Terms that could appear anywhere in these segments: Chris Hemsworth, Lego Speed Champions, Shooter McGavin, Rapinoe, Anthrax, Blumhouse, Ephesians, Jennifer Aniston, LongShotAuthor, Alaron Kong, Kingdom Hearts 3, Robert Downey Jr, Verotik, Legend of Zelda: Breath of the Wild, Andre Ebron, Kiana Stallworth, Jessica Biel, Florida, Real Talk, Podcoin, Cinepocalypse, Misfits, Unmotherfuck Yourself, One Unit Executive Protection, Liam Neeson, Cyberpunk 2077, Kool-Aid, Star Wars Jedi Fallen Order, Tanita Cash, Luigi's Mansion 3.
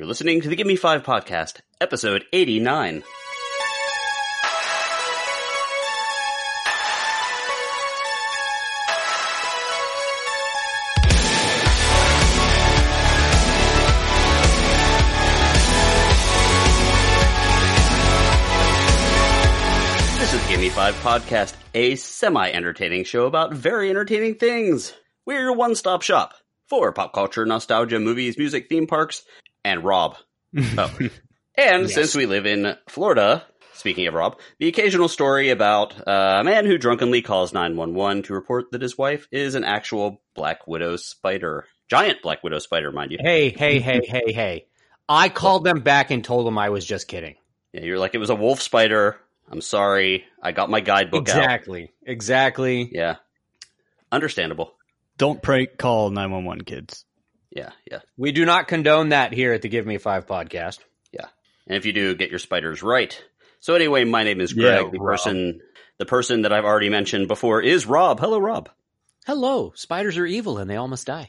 You're listening to the Gimme 5 Podcast, episode 89. This is the Gimme 5 Podcast, a semi-entertaining show about very entertaining things. We're your one-stop shop for pop culture, nostalgia, movies, music, theme parks, and Rob. Oh. And yes. Since we live in Florida, speaking of Rob, the occasional story about a man who drunkenly calls 911 to report that his wife is an actual black widow spider. Giant black widow spider, mind you. Hey. I called them back and told them I was just kidding. Yeah, you're like, it was a wolf spider. I'm sorry. I got my guidebook out. Exactly. Yeah. Understandable. Don't prank call 911, kids. Yeah. We do not condone that here at the Give Me Five Podcast. Yeah. And if you do, get your spiders right. So anyway, my name is Greg. Yeah, the person that I've already mentioned before is Rob. Hello, Rob. Hello. Spiders are evil and they all must die.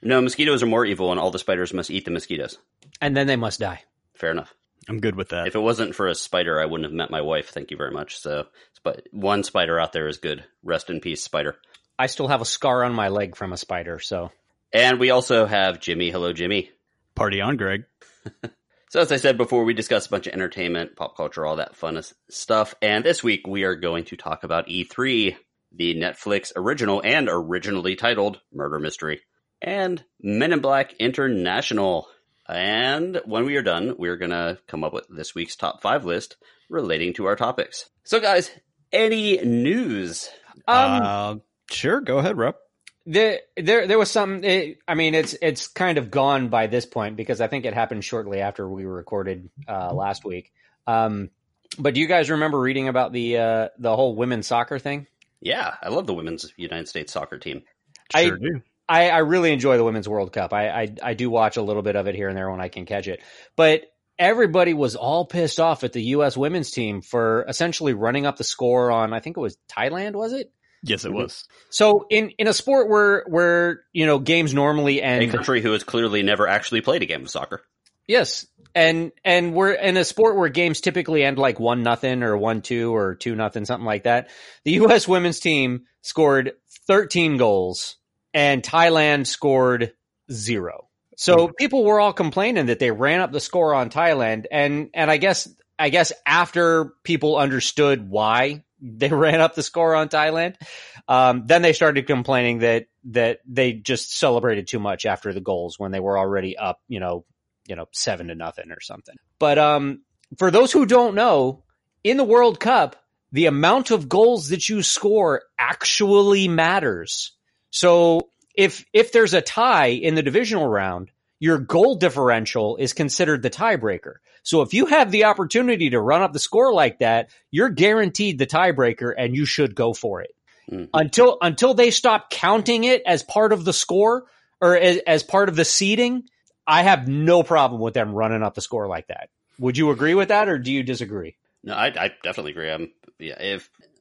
No, mosquitoes are more evil and all the spiders must eat the mosquitoes. And then they must die. Fair enough. I'm good with that. If it wasn't for a spider, I wouldn't have met my wife. Thank you very much. So, but one spider out there is good. Rest in peace, spider. I still have a scar on my leg from a spider, so... And we also have Jimmy. Hello, Jimmy. Party on, Greg. So as I said before, we discuss a bunch of entertainment, pop culture, all that fun stuff. And this week we are going to talk about E3, the Netflix original and originally titled Murder Mystery, and Men in Black International. And when we are done, we're going to come up with this week's top 5 list relating to our topics. So guys, any news? Sure, go ahead, Rob. There was something. It's kind of gone by this point because I think it happened shortly after we recorded last week. But do you guys remember reading about the whole women's soccer thing? Yeah, I love the women's United States soccer team. Sure do. I really enjoy the Women's World Cup. I do watch a little bit of it here and there when I can catch it. But everybody was all pissed off at the U.S. women's team for essentially running up the score on, I think it was Thailand, was it? Yes, it was. So in a sport where games normally end... A country who has clearly never actually played a game of soccer. Yes. And we're in a sport where games typically end like 1-0 or 1-2 or 2-0, something like that. The U.S. women's team scored 13 goals and Thailand scored 0. So people were all complaining that they ran up the score on Thailand. And I guess after people understood why they ran up the score on Thailand, then they started complaining that they just celebrated too much after the goals when they were already up, 7-0 or something. But for those who don't know, in the World Cup, the amount of goals that you score actually matters. So if there's a tie in the divisional round, your goal differential is considered the tiebreaker. So if you have the opportunity to run up the score like that, you're guaranteed the tiebreaker and you should go for it. Mm-hmm. Until they stop counting it as part of the score or as part of the seeding, I have no problem with them running up the score like that. Would you agree with that or do you disagree? No, I definitely agree.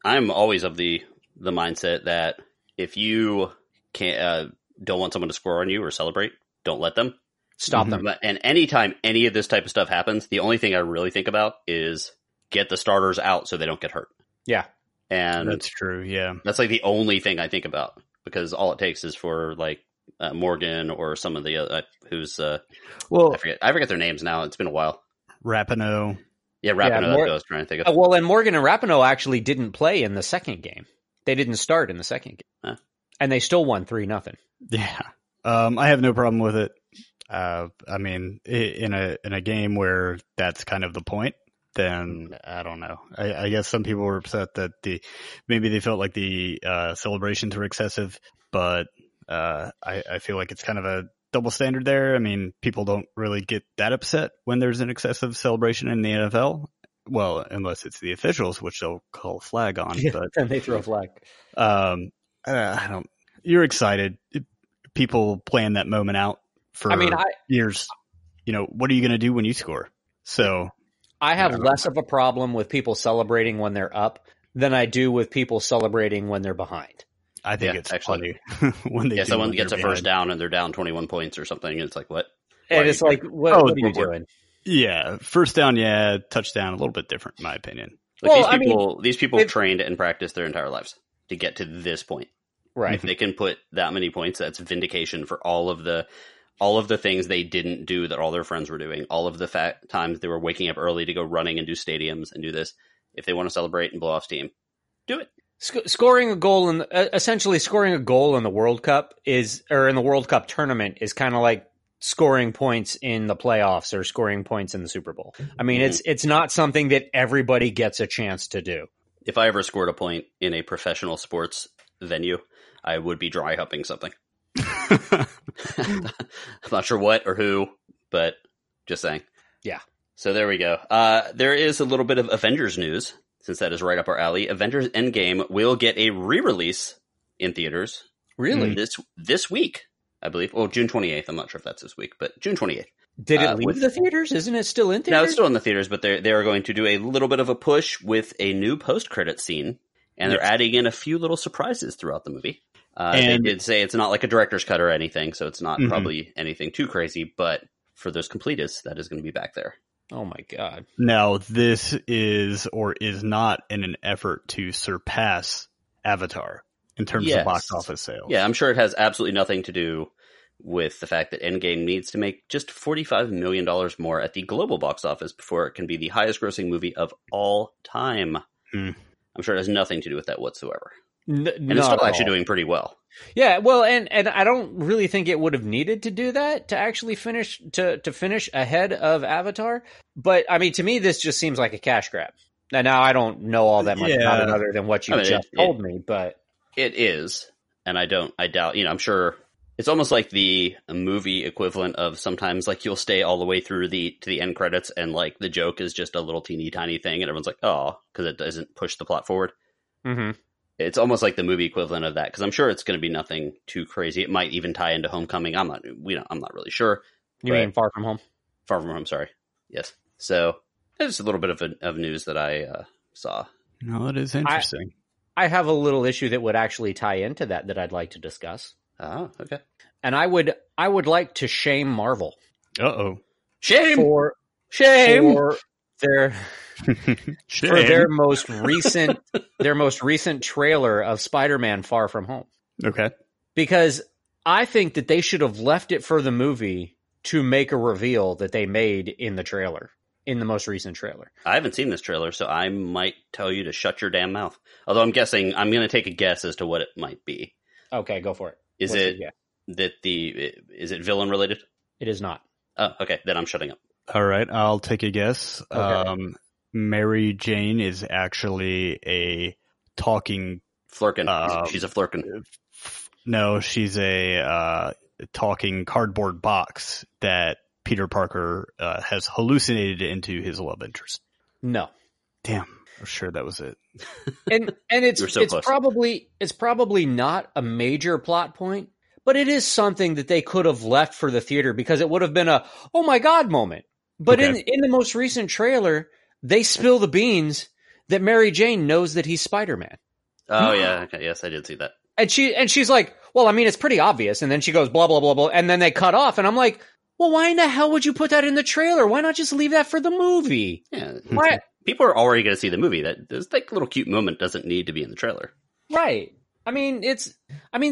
I'm always of the mindset that if you don't want someone to score on you or celebrate, don't let them. Stop them. And anytime any of this type of stuff happens, the only thing I really think about is get the starters out so they don't get hurt. Yeah. And that's true. Yeah. That's like the only thing I think about because all it takes is for like Morgan or some of the who's, I forget their names now. It's been a while. Rapinoe. Yeah. Rapinoe. Yeah, I was trying to think of. Well, and Morgan and Rapinoe actually didn't play in the second game. They didn't start in the second game and they still won 3-0. Yeah. I have no problem with it. In a game where that's kind of the point, then I don't know. I guess some people were upset that maybe they felt like the celebrations were excessive, but I feel like it's kind of a double standard there. I mean, people don't really get that upset when there's an excessive celebration in the NFL. Well, unless it's the officials, which they'll call flag on. Yeah, but and they throw a flag. I don't. You're excited. People plan that moment out for years. What are you going to do when you score? So I have less of a problem with people celebrating when they're up than I do with people celebrating when they're behind. I think it's actually funny when someone gets a first down and they're down 21 points or something. And it's like, what? And it's like, what are you doing? Yeah, first down, yeah, touchdown, a little bit different, in my opinion. Like, well, these people have trained and practiced their entire lives to get to this point. Right. If they can put that many points, that's vindication for all of the things they didn't do that all their friends were doing, all of the times they were waking up early to go running and do stadiums and do this. If they want to celebrate and blow off steam, do it. Essentially scoring a goal in the World Cup in the World Cup tournament is kind of like scoring points in the playoffs or scoring points in the Super Bowl. I mean, it's not something that everybody gets a chance to do. If I ever scored a point in a professional sports venue, I would be dry humping something. I'm not sure what or who, but just saying. Yeah. So there we go. There is a little bit of Avengers news, since that is right up our alley. Avengers Endgame will get a re-release in theaters. Really? This week, I believe. Oh, June 28th. I'm not sure if that's this week, but June 28th. Did it leave the theaters? Isn't it still in theaters? No, it's still in the theaters, but they are going to do a little bit of a push with a new post-credit scene, and they're adding in a few little surprises throughout the movie. And they did say it's not like a director's cut or anything, so it's not probably anything too crazy, but for those completists, that is going to be back there. Oh my God. Now, this is or is not in an effort to surpass Avatar in terms of box office sales. Yeah, I'm sure it has absolutely nothing to do with the fact that Endgame needs to make just $45 million more at the global box office before it can be the highest grossing movie of all time. Mm. I'm sure it has nothing to do with that whatsoever. And it's still actually doing pretty well. Yeah, well, and I don't really think it would have needed to do that to actually finish to finish ahead of Avatar. But I mean, to me, this just seems like a cash grab. Now I don't know all that much about it other than what you told me, but it is, and I doubt. You know, I'm sure it's almost like the movie equivalent of sometimes like you'll stay all the way through to the end credits, and like the joke is just a little teeny tiny thing, and everyone's like, oh, because it doesn't push the plot forward. Mm-hmm. It's almost like the movie equivalent of that, because I'm sure it's going to be nothing too crazy. It might even tie into Homecoming. I'm not really sure. You mean Far From Home? Far From Home, sorry. Yes. So it's a little bit of news that I saw. No, it is interesting. I have a little issue that would actually tie into that I'd like to discuss. Oh, okay. And I would like to shame Marvel. Uh-oh. Shame for their. For their most recent trailer of Spider-Man Far From Home. Okay. Because I think that they should have left it for the movie to make a reveal that they made in the trailer, in the most recent trailer. I haven't seen this trailer, so I might tell you to shut your damn mouth. Although I'm going to take a guess as to what it might be. Okay, go for it. Is it villain related? It is not. Oh, okay, then I'm shutting up. All right, I'll take a guess. Okay. Mary Jane is actually a talking flurkin. She's a flurkin. No, she's a talking cardboard box that Peter Parker has hallucinated into his love interest. No, damn, I'm sure that was it. And it's probably not a major plot point, but it is something that they could have left for the theater because it would have been a oh my God moment. But okay. in the most recent trailer, they spill the beans that Mary Jane knows that he's Spider-Man. Oh, yeah. Okay. Yes, I did see that. And she's like, well, I mean, it's pretty obvious. And then she goes, blah, blah, blah, blah. And then they cut off. And I'm like, well, why in the hell would you put that in the trailer? Why not just leave that for the movie? Yeah. Why? People are already going to see the movie. This like, little cute moment doesn't need to be in the trailer. Right. I mean,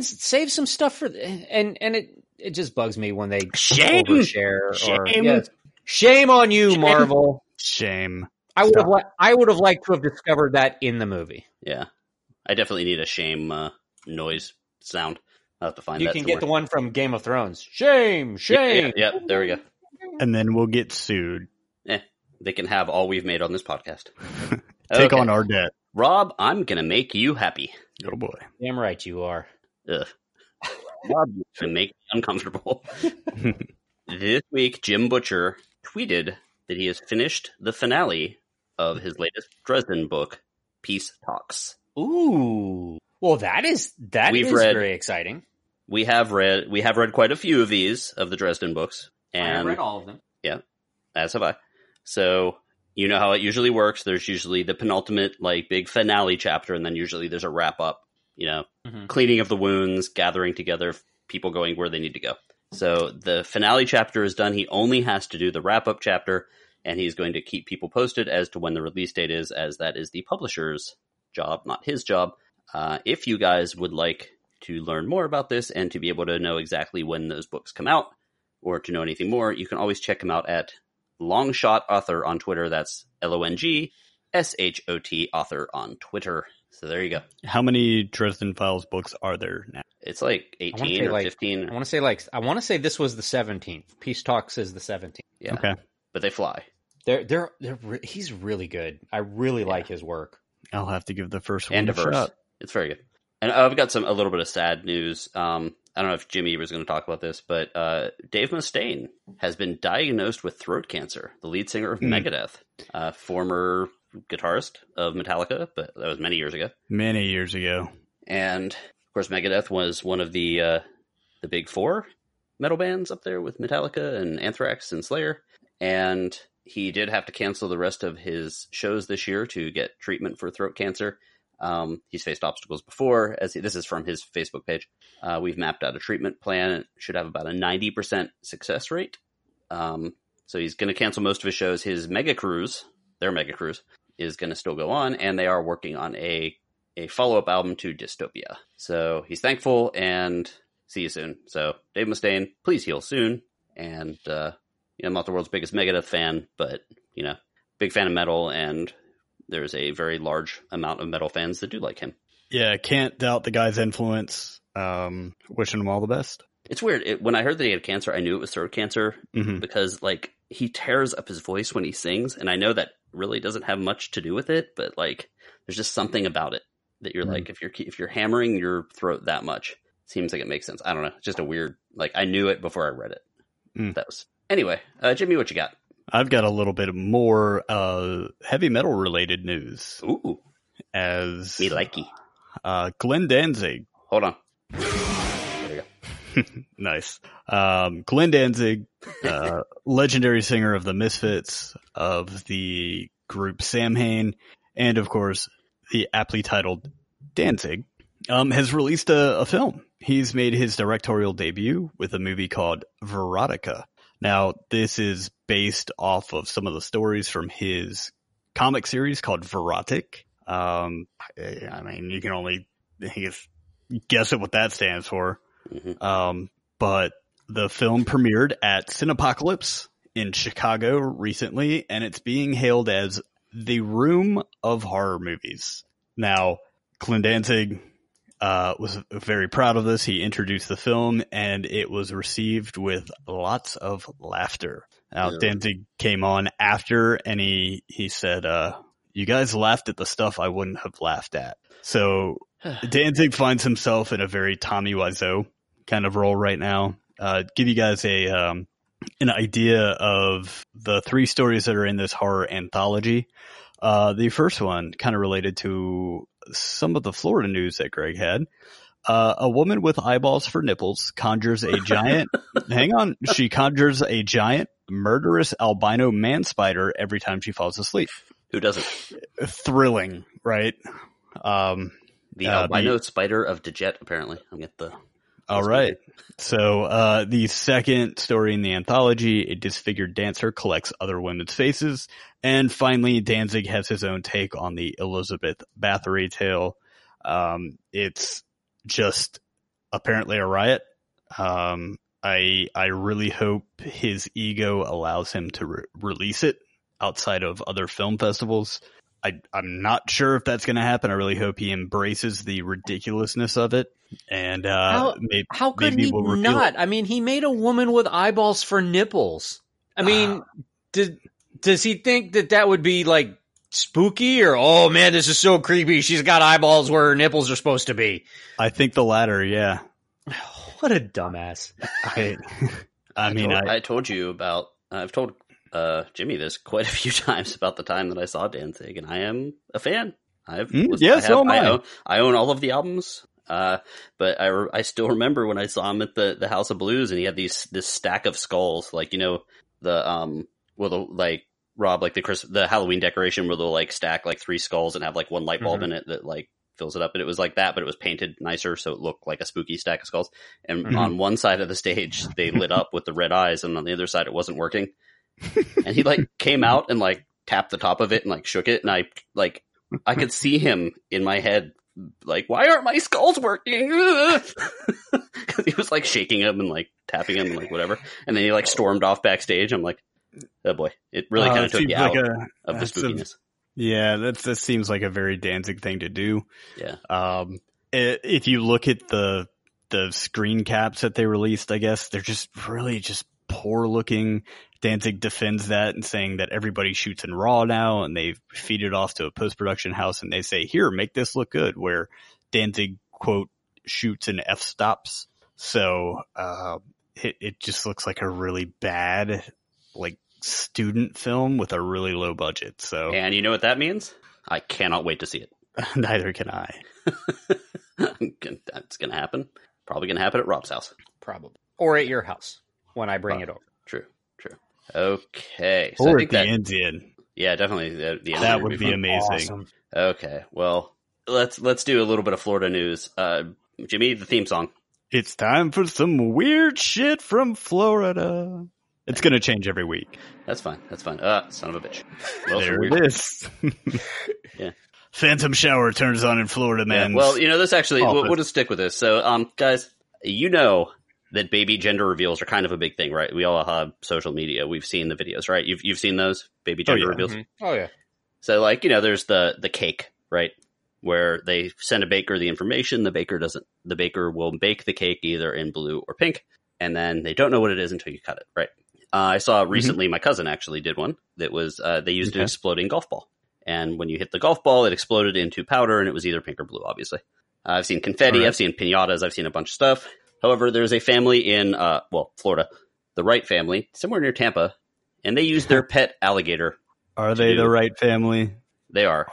save some stuff for... And it just bugs me when they overshare. Shame. Yeah, shame on you, Marvel. Shame. I would have liked to have discovered that in the movie. Yeah. I definitely need a shame noise sound. I'll have to find that. You can get the one from Game of Thrones. Shame, shame. Yeah, there we go. And then we'll get sued. They can have all we've made on this podcast. Take on our debt. Rob, I'm going to make you happy. Oh, boy. Damn right you are. Ugh. Rob, you're going to make me uncomfortable. This week, Jim Butcher tweeted that he has finished the finale of his latest Dresden book, Peace Talks. Ooh. Well, that is very exciting. We have read quite a few of these of the Dresden books. And I have read all of them. Yeah, as have I. So you know how it usually works. There's usually the penultimate, like big finale chapter, and then usually there's a wrap up, you know, cleaning of the wounds, gathering together, people going where they need to go. So the finale chapter is done. He only has to do the wrap-up chapter, and he's going to keep people posted as to when the release date is, as that is the publisher's job, not his job. If you guys would like to learn more about this and to be able to know exactly when those books come out, or to know anything more, you can always check them out at LongShotAuthor on Twitter. That's LongShot author on Twitter. So there you go. How many Dresden Files books are there now? It's like 18 or 15. I want to say this was the 17th. Peace Talks is the 17th. Yeah. Okay. But they fly. He's really good. I really like his work. I'll have to give the first one a shot. It's very good. And I've got a little bit of sad news. I don't know if Jimmy was going to talk about this, but Dave Mustaine has been diagnosed with throat cancer. The lead singer of Megadeth, former guitarist of Metallica, but that was many years ago. And of course, Megadeth was one of the big four metal bands up there with Metallica and Anthrax and Slayer. And he did have to cancel the rest of his shows this year to get treatment for throat cancer. He's faced obstacles before. This is from his Facebook page. We've mapped out a treatment plan. It should have about a 90% success rate. So he's going to cancel most of his shows. His mega cruise, is going to still go on, and they are working on a follow-up album to Dystopia. So he's thankful, and see you soon. So Dave Mustaine, please heal soon. And I'm not the world's biggest Megadeth fan, but big fan of metal, and there's a very large amount of metal fans that do like him. Yeah, can't doubt the guy's influence. Wishing him all the best. It's weird. When I heard that he had cancer, I knew it was throat cancer because, he tears up his voice when he sings, and I know that really doesn't have much to do with it, but, there's just something about it that you're if you're hammering your throat that much, it seems like it makes sense. I don't know. It's just a weird, I knew it before I read it. Anyway, Jimmy, what you got? I've got a little bit more heavy metal related news. Ooh, as me likey. Glenn Danzig. Hold on. There you go. Nice. Glenn Danzig, legendary singer of the Misfits, of the group Samhain, and of course the aptly titled Danzig, has released a film. He's made his directorial debut with a movie called Verotika. Now, this is based off of some of the stories from his comic series called Verotik. You can only guess at what that stands for. But the film premiered at Cinepocalypse in Chicago recently, and it's being hailed as the Room of horror movies. Now, Glenn Danzig was very proud of this. He introduced the film, and it was received with lots of laughter. Now, Danzig came on after, and he said, you guys laughed at the stuff I wouldn't have laughed at. So Danzig finds himself in a very Tommy Wiseau kind of role right now. Give you guys an idea of the three stories that are in this horror anthology. The first one kind of related to some of the Florida news that Greg had. A woman with eyeballs for nipples conjures a giant. Hang on. She conjures a giant murderous albino man spider every time she falls asleep. Who doesn't? Thrilling, right? The albino spider of Dejet, apparently. I'll get the. All right. So the second story in the anthology, a disfigured dancer collects other women's faces. And finally, Danzig has his own take on the Elizabeth Bathory tale. It's just apparently a riot. I really hope his ego allows him to release it outside of other film festivals. I'm not sure if that's going to happen. I really hope he embraces the ridiculousness of it. And how could maybe he we'll not? I mean, he made a woman with eyeballs for nipples. I mean, does he think that would be spooky, or oh man, this is so creepy? She's got eyeballs where her nipples are supposed to be. I think the latter. Yeah. What a dumbass. I told you about. I've told Jimmy this quite a few times about the time that I saw Danzig, and I am a fan. I own all of the albums. But I still remember when I saw him at the House of Blues, and he had this stack of skulls, Rob, the Halloween decoration where they'll stack three skulls and have one light bulb in it that fills it up. And it was like that, but it was painted nicer, so it looked like a spooky stack of skulls. And on one side of the stage, they lit up with the red eyes, and on the other side, it wasn't working. And he, like, came out and, like, tapped the top of it and, like, shook it. And I, like, I could see him in my head, like, why aren't my skulls working? Because he was, like, shaking him and, like, tapping him and, like, whatever. And then he, like, stormed off backstage. I'm like, oh, boy. It really kind of took you out of the spookiness. Yeah, that seems like a very Danzig thing to do. Yeah. If you look at the screen caps that they released, I guess they're just really just poor looking. Danzig defends that and saying that everybody shoots in RAW now, and they feed it off to a post-production house, and they say, here, make this look good, where Danzig, quote, shoots in f-stops. So it just looks like a really bad, like, student film with a really low budget. So, and you know what that means? I cannot wait to see it. Neither can I. That's gonna happen. Probably gonna happen at Rob's house. Probably. Or at your house when I bring it over. True. Okay. So or I think at the Indian. Yeah, definitely. The Indian that would be amazing. Awesome. Okay. Well, let's do a little bit of Florida news. Jimmy, the theme song. It's time for some weird shit from Florida. It's going to change every week. That's fine. Son of a bitch. Well, there it is. Yeah. Phantom shower turns on in Florida, man. Yeah, well, you know, this actually, we'll just stick with this. So, guys, you know that baby gender reveals are kind of a big thing, right? We all have social media. We've seen the videos, right? You've seen those baby gender reveals? Mm-hmm. Oh, yeah. So, like, you know, there's the cake, right? Where they send a baker the information. The baker will bake the cake either in blue or pink. And then they don't know what it is until you cut it, right? I saw recently, my cousin actually did one that was, they used an exploding golf ball. And when you hit the golf ball, it exploded into powder, and it was either pink or blue, obviously. I've seen confetti, I've seen piñatas, I've seen a bunch of stuff. However, there's a family in, Florida, the Wright family, somewhere near Tampa, and they use their pet alligator. Are they the Wright family? They are.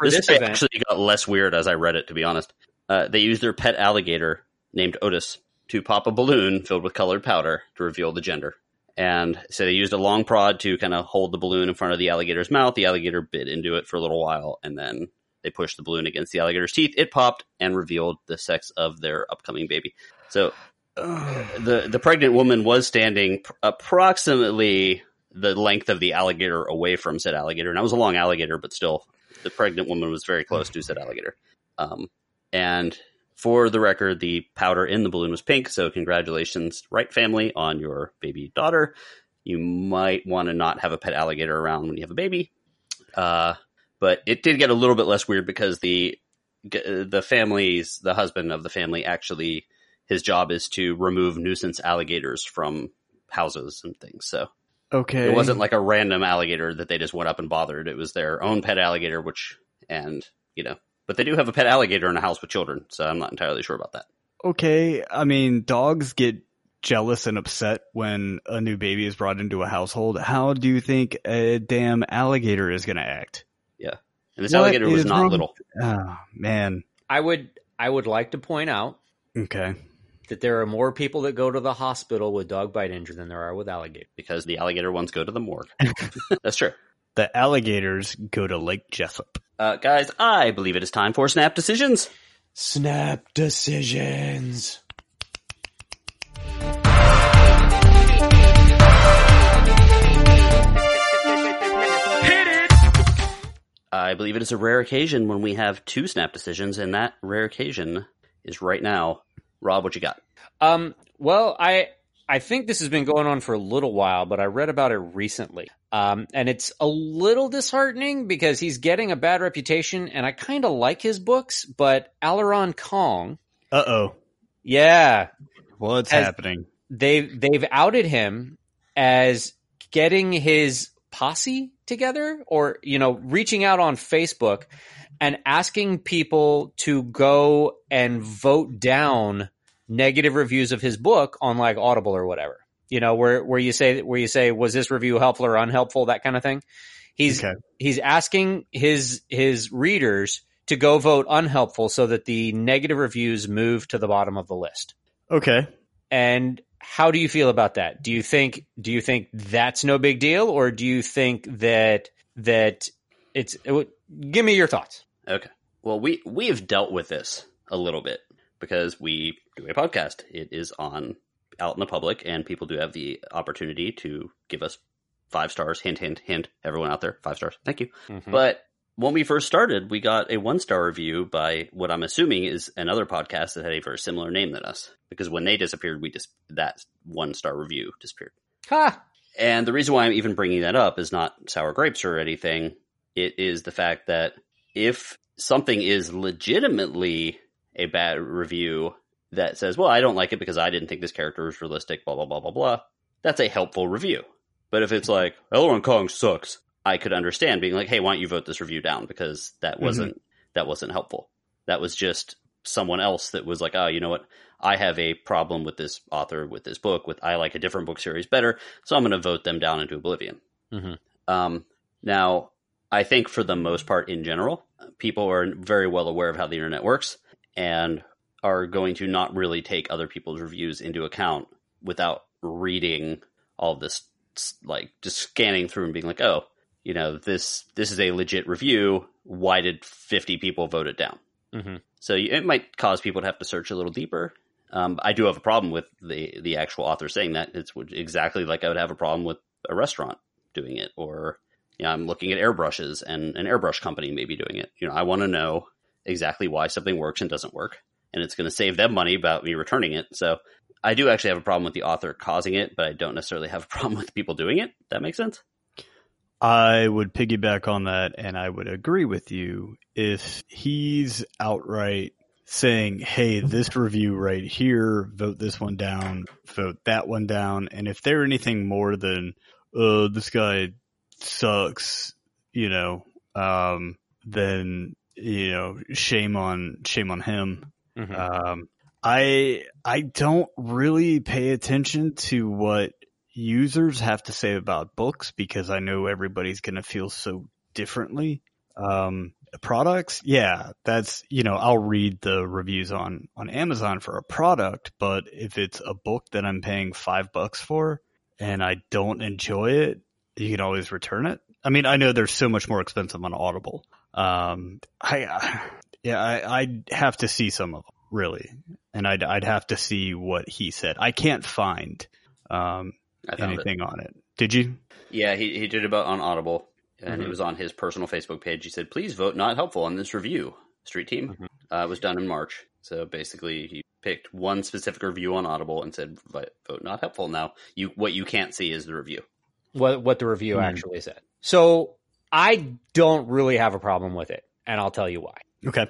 This actually got less weird as I read it, to be honest. They use their pet alligator, named Otis, to pop a balloon filled with colored powder to reveal the gender. And so they used a long prod to kind of hold the balloon in front of the alligator's mouth. The alligator bit into it for a little while, and then they pushed the balloon against the alligator's teeth. It popped and revealed the sex of their upcoming baby. So the pregnant woman was standing approximately the length of the alligator away from said alligator. And that was a long alligator, but still, the pregnant woman was very close to said alligator. And for the record, the powder in the balloon was pink, so congratulations, Wright family, on your baby daughter. You might want to not have a pet alligator around when you have a baby. But it did get a little bit less weird because the husband of the family actually, his job is to remove nuisance alligators from houses and things, so. Okay. It wasn't like a random alligator that they just went up and bothered. It was their own pet alligator, but they do have a pet alligator in a house with children, so I'm not entirely sure about that. Okay, I mean, dogs get jealous and upset when a new baby is brought into a household. How do you think a damn alligator is going to act? Yeah, and this alligator was not little. Oh, man. I would like to point out that there are more people that go to the hospital with dog bite injury than there are with alligator. Because the alligator ones go to the morgue. That's true. The alligators go to Lake Jessup. Guys, I believe it is time for Snap Decisions. Snap Decisions. Hit it! I believe it is a rare occasion when we have two Snap Decisions, and that rare occasion is right now. Rob, what you got? Well, I think this has been going on for a little while, but I read about it recently. And it's a little disheartening because he's getting a bad reputation, and I kind of like his books, but Alaron Kong. Uh-oh. Yeah. What's happening? They've outed him as getting his posse together, or, you know, reaching out on Facebook and asking people to go and vote down negative reviews of his book on, like, Audible or whatever. You know, where you say, was this review helpful or unhelpful? That kind of thing. He's asking his readers to go vote unhelpful so that the negative reviews move to the bottom of the list. Okay. And how do you feel about that? Do you think that's no big deal, or do you think that it's? Give me your thoughts. Okay. Well, we have dealt with this a little bit because we do a podcast. It is out in the public, and people do have the opportunity to give us 5 stars. Hint, hint, hint. Everyone out there, 5 stars. Thank you. Mm-hmm. But when we first started, we got a 1-star review by what I'm assuming is another podcast that had a very similar name than us. Because when they disappeared, that 1-star review disappeared. Ha! And the reason why I'm even bringing that up is not sour grapes or anything. It is the fact that if something is legitimately a bad review that says, well, I don't like it because I didn't think this character was realistic, blah, blah, blah, blah, blah, that's a helpful review. But if it's like, Elrond Kong sucks, I could understand being like, hey, why don't you vote this review down? Because that wasn't helpful. That was just someone else that was like, oh, you know what? I have a problem with this author, with this book, I like a different book series better. So I'm going to vote them down into oblivion. Mm-hmm. Now, I think for the most part in general, people are very well aware of how the internet works and are going to not really take other people's reviews into account without reading all this, like just scanning through and being like, oh, you know, this is a legit review. Why did 50 people vote it down? Mm-hmm. So it might cause people to have to search a little deeper. I do have a problem with the actual author saying that. It's exactly like I would have a problem with a restaurant doing it, or, you know, I'm looking at airbrushes and an airbrush company maybe doing it. You know, I want to know exactly why something works and doesn't work, and it's going to save them money about me returning it. So I do actually have a problem with the author causing it, but I don't necessarily have a problem with people doing it. That makes sense. I would piggyback on that, and I would agree with you if he's outright saying, hey, this review right here, vote this one down, vote that one down. And if they're anything more than, this guy sucks, you know, then, you know, shame on him. Mm-hmm. I don't really pay attention to what users have to say about books because I know everybody's going to feel so differently. Products, yeah, that's, you know, I'll read the reviews on Amazon for a product, but if it's a book that I'm paying $5 for and I don't enjoy it, you can always return it. I mean, I know they're so much more expensive on Audible. I'd have to see some of them, really, and I'd have to see what he said. I can't find anything on it. Did you? Yeah, he did about on Audible, and mm-hmm. It was on his personal Facebook page. He said, "Please vote not helpful on this review." Street Team. Mm-hmm. It was done in March, so basically he picked one specific review on Audible and said, "Vote not helpful." Now, what you can't see is the review. What the review mm-hmm. actually said. So I don't really have a problem with it, and I'll tell you why. Okay.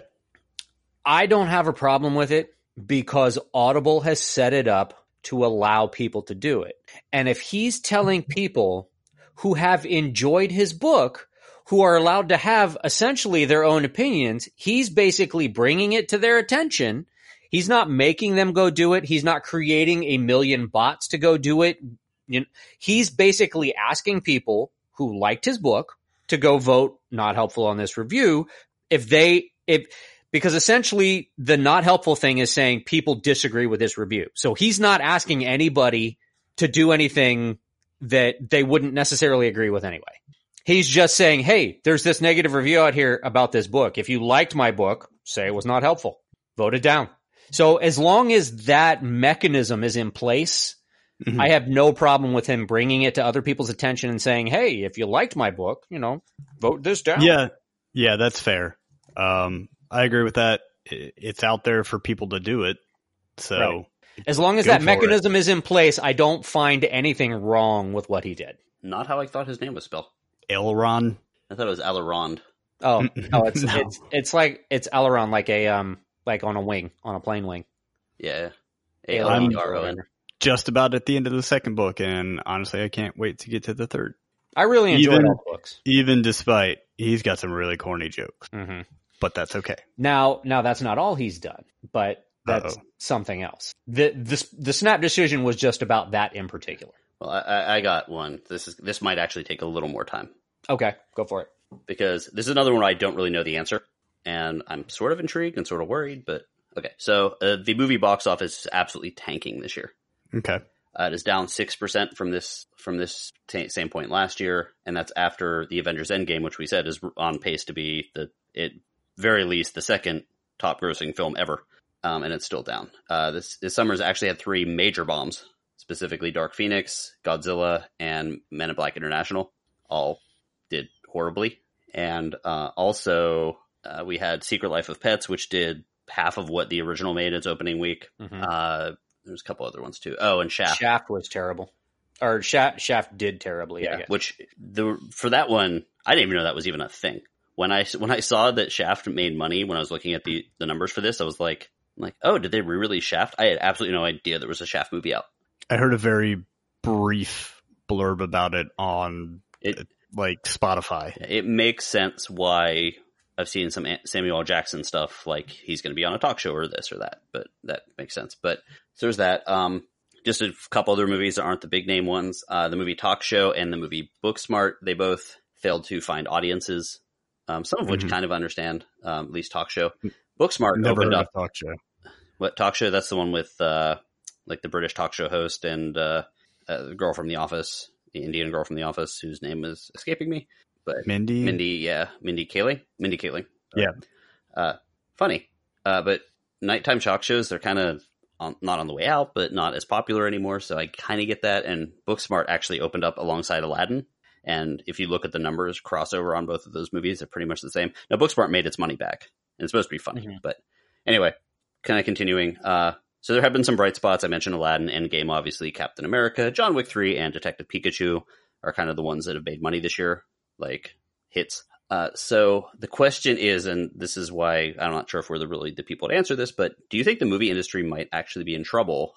I don't have a problem with it because Audible has set it up to allow people to do it. And if he's telling people who have enjoyed his book, who are allowed to have essentially their own opinions, he's basically bringing it to their attention. He's not making them go do it. He's not creating a million bots to go do it. You know, he's basically asking people who liked his book to go vote not helpful on this review because essentially the not helpful thing is saying people disagree with this review. So he's not asking anybody to do anything that they wouldn't necessarily agree with anyway. He's just saying, hey, there's this negative review out here about this book. If you liked my book, say it was not helpful. Vote it down. So as long as that mechanism is in place, mm-hmm. I have no problem with him bringing it to other people's attention and saying, hey, if you liked my book, you know, vote this down. Yeah, that's fair. I agree with that. It's out there for people to do it. So right. As long as that mechanism is in place, I don't find anything wrong with what he did. Not how I thought his name was spelled. Elrond. I thought it was Alarond. Oh, no, it's no. It's like it's Alarond, like a like on a wing, on a plane wing. Yeah. Alarond. Just about at the end of the second book, and honestly, I can't wait to get to the third. I really enjoyed all the books. Even despite he's got some really corny jokes. Mm-hmm. But that's okay. Now that's not all he's done, but that's something else. The snap decision was just about that in particular. Well, I got one. This might actually take a little more time. Okay, go for it. Because this is another one I don't really know the answer, and I'm sort of intrigued and sort of worried, but okay. So the movie box office is absolutely tanking this year. Okay. It is down 6% from this same point last year, and that's after the Avengers Endgame, which we said is on pace to be very least the second top grossing film ever. And it's still down. This summer's actually had three major bombs, specifically Dark Phoenix, Godzilla, and Men in Black International. All did horribly. And also we had Secret Life of Pets, which did half of what the original made its opening week. Mm-hmm. There's a couple other ones too. Oh, and Shaft. Shaft was terrible. Or Shaft did terribly. Yeah, I guess. For that one, I didn't even know that was even a thing. When I saw that Shaft made money, when I was looking at the numbers for this, I was like, oh, did they re-release Shaft? I had absolutely no idea there was a Shaft movie out. I heard a very brief blurb about it on Spotify. It makes sense why I've seen some Samuel L. Jackson stuff, like he's going to be on a talk show or this or that, but that makes sense. But so there's that. Just a couple other movies that aren't the big name ones. The movie Talk Show and the movie Booksmart, they both failed to find audiences, some of which kind of understand, at least Talk Show. Booksmart opened up. Talk Show. What Talk Show? That's the one with the British talk show host and the girl from The Office, the Indian girl from The Office, whose name is escaping me. But Mindy Kaling. Mindy Kaling. Yeah. Funny. But nighttime talk shows, they're kind of not on the way out, but not as popular anymore. So I kind of get that. And Booksmart actually opened up alongside Aladdin. And if you look at the numbers, crossover on both of those movies, they're pretty much the same. Now, Booksmart made its money back. And it's supposed to be funny. Mm-hmm. But anyway, kind of continuing. So there have been some bright spots. I mentioned Aladdin, Endgame, obviously, Captain America, John Wick 3, and Detective Pikachu are kind of the ones that have made money this year. Like hits. So the question is, and this is why I'm not sure if we're really the people to answer this, but do you think the movie industry might actually be in trouble,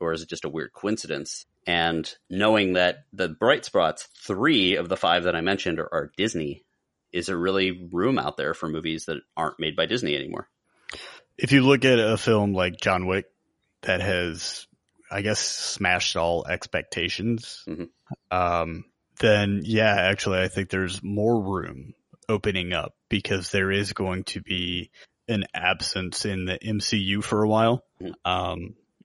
or is it just a weird coincidence? And knowing that the bright spots, 3 of the 5 that I mentioned are Disney, is there really room out there for movies that aren't made by Disney anymore? If you look at a film like John Wick that has, I guess, smashed all expectations, then, yeah, actually, I think there's more room opening up because there is going to be an absence in the MCU for a while,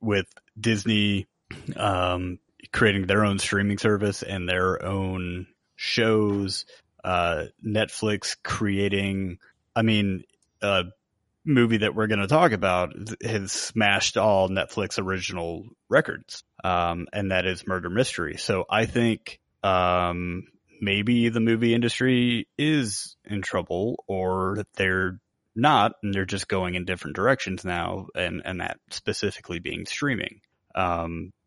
with Disney creating their own streaming service and their own shows, Netflix creating, a movie that we're going to talk about has smashed all Netflix original records, and that is Murder Mystery. So I think maybe the movie industry is in trouble, or they're not, and they're just going in different directions now, and that specifically being streaming.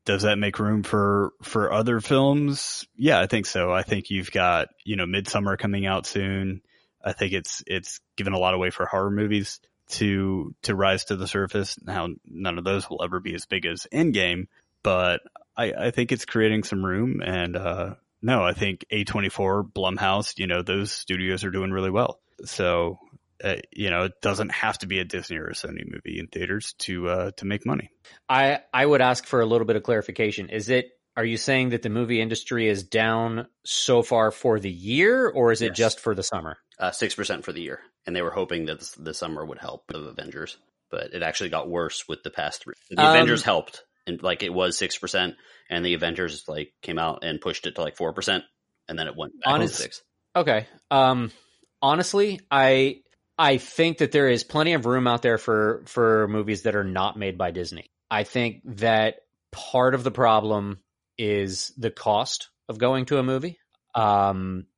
Does that make room for other films? Yeah, I think so. I think you've got, Midsommar coming out soon. I think it's given a lot of way for horror movies to rise to the surface. Now, none of those will ever be as big as Endgame, but I think it's creating some room, and no, I think A24, Blumhouse, those studios are doing really well. So, it doesn't have to be a Disney or a Sony movie in theaters to make money. I would ask for a little bit of clarification. Are you saying that the movie industry is down so far for the year, or is it just for the summer? 6% for the year. And they were hoping that the summer would help with Avengers, but it actually got worse with the past 3. The Avengers helped. And it was 6%, and the Avengers came out and pushed it to 4%, and then it went back to 6%. Okay. Honestly, I think that there is plenty of room out there for movies that are not made by Disney. I think that part of the problem is the cost of going to a movie.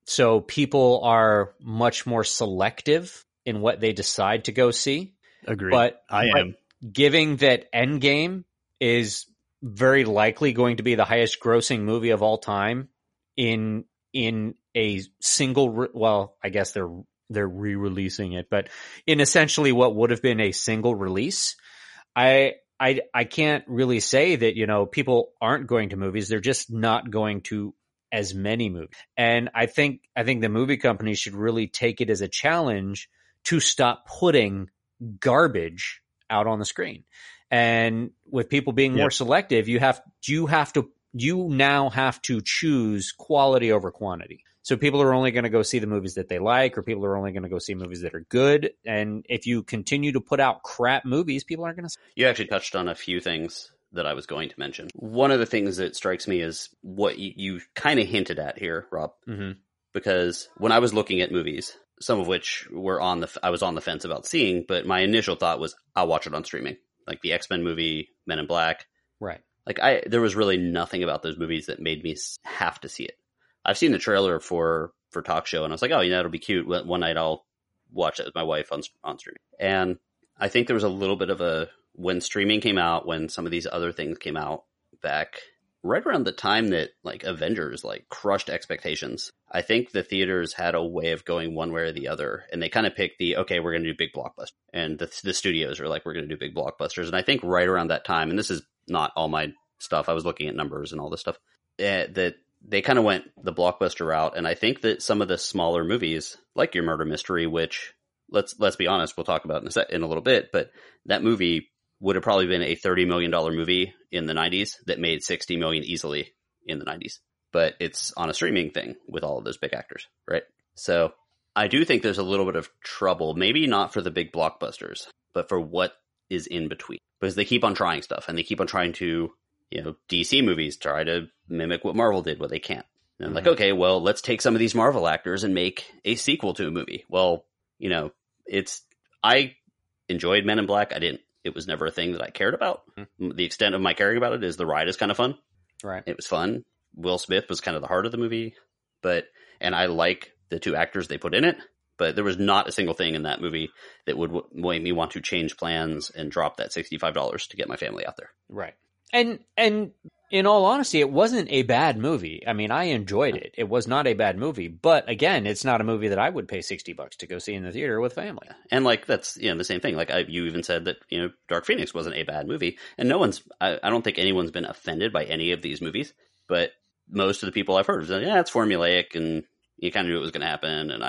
So people are much more selective in what they decide to go see. Agreed. But I am. Given that Endgame is very likely going to be the highest grossing movie of all time in a single I guess they're re-releasing it, but in essentially what would have been a single release, I can't really say that, people aren't going to movies. They're just not going to as many movies. And I think the movie companies should really take it as a challenge to stop putting garbage out on the screen. And with people being more selective, you now have to choose quality over quantity. So people are only going to go see the movies that they like, or people are only going to go see movies that are good. And if you continue to put out crap movies, people aren't going to. You actually touched on a few things that I was going to mention. One of the things that strikes me is what you kind of hinted at here, Rob, because when I was looking at movies, some of which were I was on the fence about seeing, but my initial thought was I'll watch it on streaming, like the X-Men movie, Men in Black. Right. Like there was really nothing about those movies that made me have to see it. I've seen the trailer for Talk Show and I was like, oh, you know, it'll be cute. One night I'll watch it with my wife on streaming. And I think there was a little bit of when streaming came out, when some of these other things came out back right around the time that like Avengers like crushed expectations. I think the theaters had a way of going one way or the other, and they kind of picked okay, we're going to do big blockbusters. And the studios were like, we're going to do big blockbusters. And I think right around that time, and this is not all my stuff, I was looking at numbers and all this stuff, that they kind of went the blockbuster route. And I think that some of the smaller movies like your Murder Mystery, which let's be honest, we'll talk about in a little bit, but that movie would have probably been a $30 million movie in the 90s that made $60 million easily in the 90s. But it's on a streaming thing with all of those big actors, right? So I do think there's a little bit of trouble, maybe not for the big blockbusters, but for what is in between. Because they keep on trying stuff, and they keep on trying to, you know, DC movies try to mimic what Marvel did, what they can't. And mm-hmm. Like, okay, well, let's take some of these Marvel actors and make a sequel to a movie. Well, you know, I enjoyed Men in Black. It was never a thing that I cared about. Mm-hmm. The extent of my caring about it is the ride is kind of fun. Right. It was fun. Will Smith was kind of the heart of the movie, and I like the two actors they put in it, but there was not a single thing in that movie that would make me want to change plans and drop that $65 to get my family out there. Right. And in all honesty, it wasn't a bad movie. I mean, I enjoyed it. It was not a bad movie, but again, it's not a movie that I would pay $60 to go see in the theater with family. And like, that's, you know, the same thing. Like you even said that, you know, Dark Phoenix wasn't a bad movie, and I don't think anyone's been offended by any of these movies, but most of the people I've heard have said, yeah, it's formulaic and you kind of knew it was going to happen. And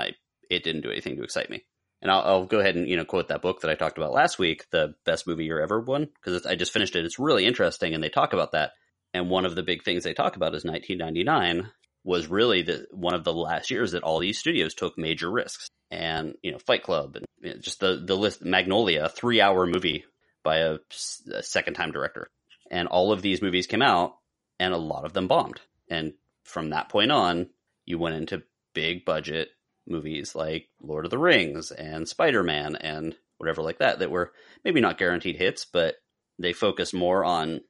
it didn't do anything to excite me. And I'll go ahead and, you know, quote that book that I talked about last week, the Best Movie Year Ever one, because I just finished it. It's really interesting, and they talk about that. And one of the big things they talk about is 1999 was really one of the last years that all these studios took major risks. And, you know, Fight Club, and you know, just the list, Magnolia, a 3-hour movie by a second-time director. And all of these movies came out, and a lot of them bombed. And from that point on, you went into big-budget movies like Lord of the Rings and Spider-Man and whatever like that were maybe not guaranteed hits, but they focus more on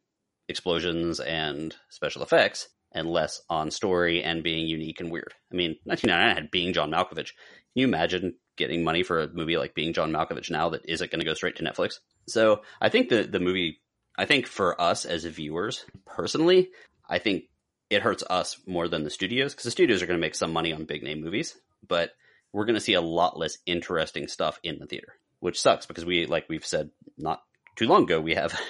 explosions and special effects and less on story and being unique and weird. I mean, 1999 had Being John Malkovich. Can you imagine getting money for a movie like Being John Malkovich now that isn't going to go straight to Netflix? So I think I think for us as viewers, personally, I think it hurts us more than the studios, because the studios are going to make some money on big name movies, but we're going to see a lot less interesting stuff in the theater, which sucks, because we've said not too long ago, we have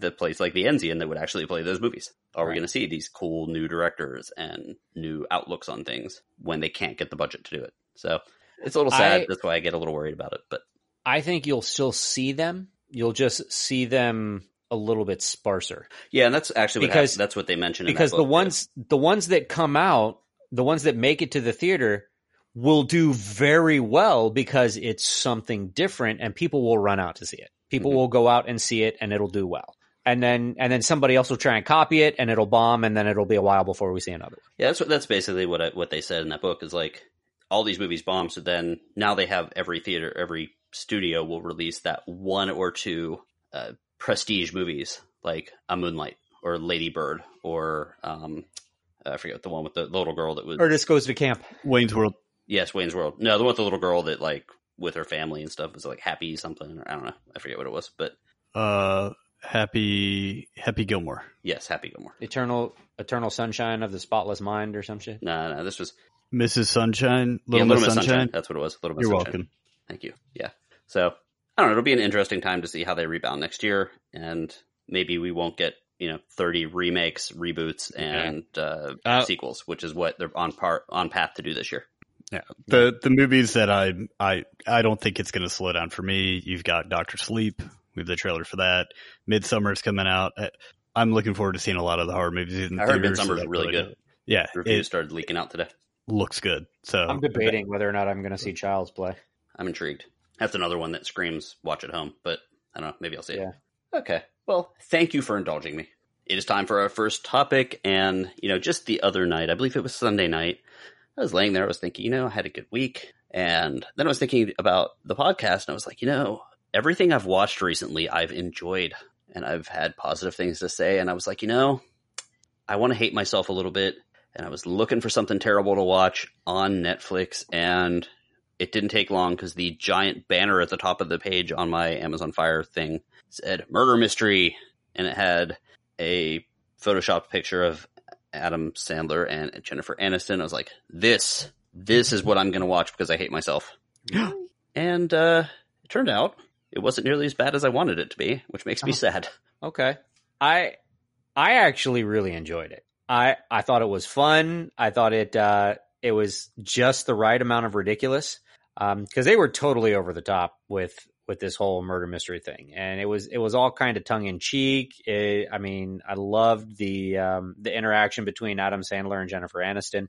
the place like the Enzian that would actually play those movies. Are we going to see these cool new directors and new outlooks on things when they can't get the budget to do it? So it's a little sad. That's why I get a little worried about it. But I think you'll still see them. You'll just see them a little bit sparser. Yeah, and that's actually that's what they mentioned. Because in that book, the ones that come out, the ones that make it to the theater, will do very well because it's something different, and people will run out to see it. People mm-hmm. will go out and see it, and it'll do well. And then somebody else will try and copy it, and it'll bomb, and then it'll be a while before we see another one. Yeah, that's basically what they said in that book, is like all these movies bomb, so then now they have every studio will release that one or two prestige movies, like A Moonlight or Lady Bird or I forget the one with the little girl that was... Artist Goes to Camp. Wayne's World. Yes, Wayne's World. No, the one with the little girl that, like, with her family and stuff was, like, Happy something, or I don't know. I forget what it was, but... Happy Gilmore. Yes, Happy Gilmore. Eternal Sunshine of the Spotless Mind or some shit? No, this was... Mrs. Sunshine? Little Miss Sunshine? That's what it was. Little Miss Sunshine. You're welcome. Thank you. Yeah. So, I don't know. It'll be an interesting time to see how they rebound next year, and maybe we won't get, you know, 30 remakes, reboots, and sequels, which is what they're on path to do this year. Yeah, the movies that I don't think it's going to slow down for me. You've got Dr. Sleep. We have the trailer for that. Midsummer's coming out. I'm looking forward to seeing a lot of the horror movies. I heard Midsummer's really good. Yeah, reviews started leaking out today. Looks good. So I'm debating whether or not I'm going to see Child's Play. I'm intrigued. That's another one that screams watch at home, but I don't know. Maybe I'll see it. Okay. Well, thank you for indulging me. It is time for our first topic, and you know, just the other night, I believe it was Sunday night. I was laying there, I was thinking, you know, I had a good week. And then I was thinking about the podcast, and I was like, you know, everything I've watched recently, I've enjoyed, and I've had positive things to say. And I was like, you know, I want to hate myself a little bit. And I was looking for something terrible to watch on Netflix, and it didn't take long because the giant banner at the top of the page on my Amazon Fire thing said Murder Mystery, and it had a photoshopped picture of Adam Sandler and Jennifer Aniston. I was like, this is what I'm going to watch because I hate myself. And it turned out it wasn't nearly as bad as I wanted it to be, which makes me sad. Okay. I actually really enjoyed it. I thought it was fun. I thought it was just the right amount of ridiculous, because they were totally over the top with this whole murder mystery thing. And it was all kind of tongue in cheek. I mean, I loved the interaction between Adam Sandler and Jennifer Aniston.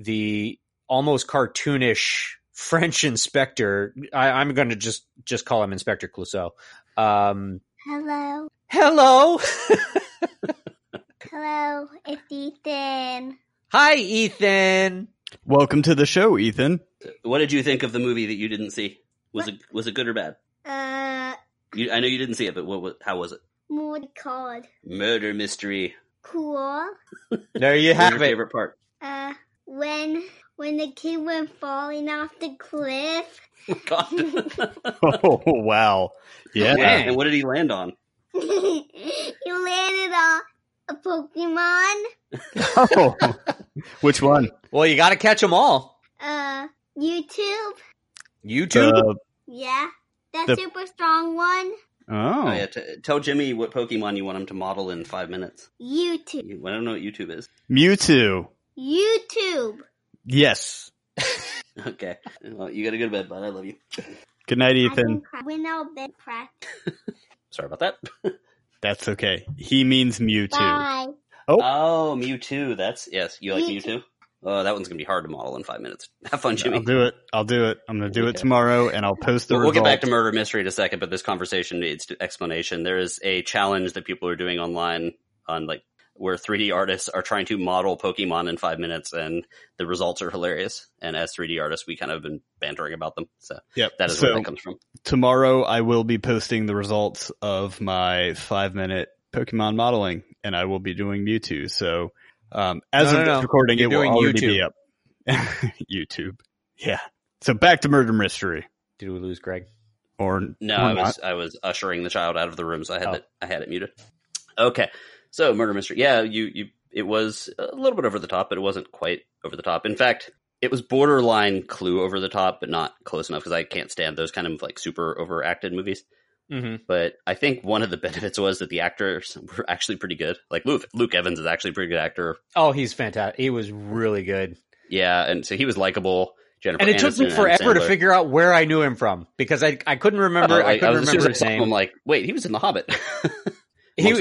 The almost cartoonish French inspector. I'm going to just call him Inspector Clouseau. Hello. Hello, it's Ethan. Hi, Ethan. Welcome to the show, Ethan. What did you think of the movie that you didn't see? Was it good or bad? I know you didn't see it, but how was it? Murder Mystery. Cool. There you have it. Favorite part. When the kid went falling off the cliff. God. Oh wow! Yeah. And what did he land on? He landed on a Pokemon. Oh, which one? Well, you got to catch them all. YouTube. Yeah, that super strong one. Oh yeah. Tell Jimmy what Pokemon you want him to model in 5 minutes. YouTube. I don't know what YouTube is. Mewtwo. YouTube. Yes. Okay. Well, you got to go to bed, bud. I love you. Good night, Ethan. We're now bed prep. Sorry about that. That's okay. He means Mewtwo. Bye. Oh, Mewtwo. You like Mewtwo? Oh, that one's going to be hard to model in 5 minutes. Have fun, Jimmy. I'll do it. I'm going to do it tomorrow, and I'll post the result. We'll get back to Murder Mystery in a second, but this conversation needs explanation. There is a challenge that people are doing online on, like, where 3D artists are trying to model Pokemon in 5 minutes, and the results are hilarious. And as 3D artists, we kind of have been bantering about them. So that is where that comes from. Tomorrow, I will be posting the results of my 5 minute Pokemon modeling, and I will be doing Mewtwo. So this recording, it will already be up. YouTube. Yeah. So back to Murder Mystery. Did we lose Greg? I was ushering the child out of the room, so I had it muted. Okay. So, Murder Mystery, yeah, it was a little bit over the top, but it wasn't quite over the top. In fact, it was borderline Clue over the top, but not close enough, because I can't stand those kind of, like, super overacted movies. Mm-hmm. But I think one of the benefits was that the actors were actually pretty good. Like, Luke Evans is actually a pretty good actor. Oh, he's fantastic. He was really good. Yeah, and so he was likable. Jennifer and it Aniston, took me forever to figure out where I knew him from, because I couldn't remember. I was remember his name. I'm like, wait, he was in The Hobbit. He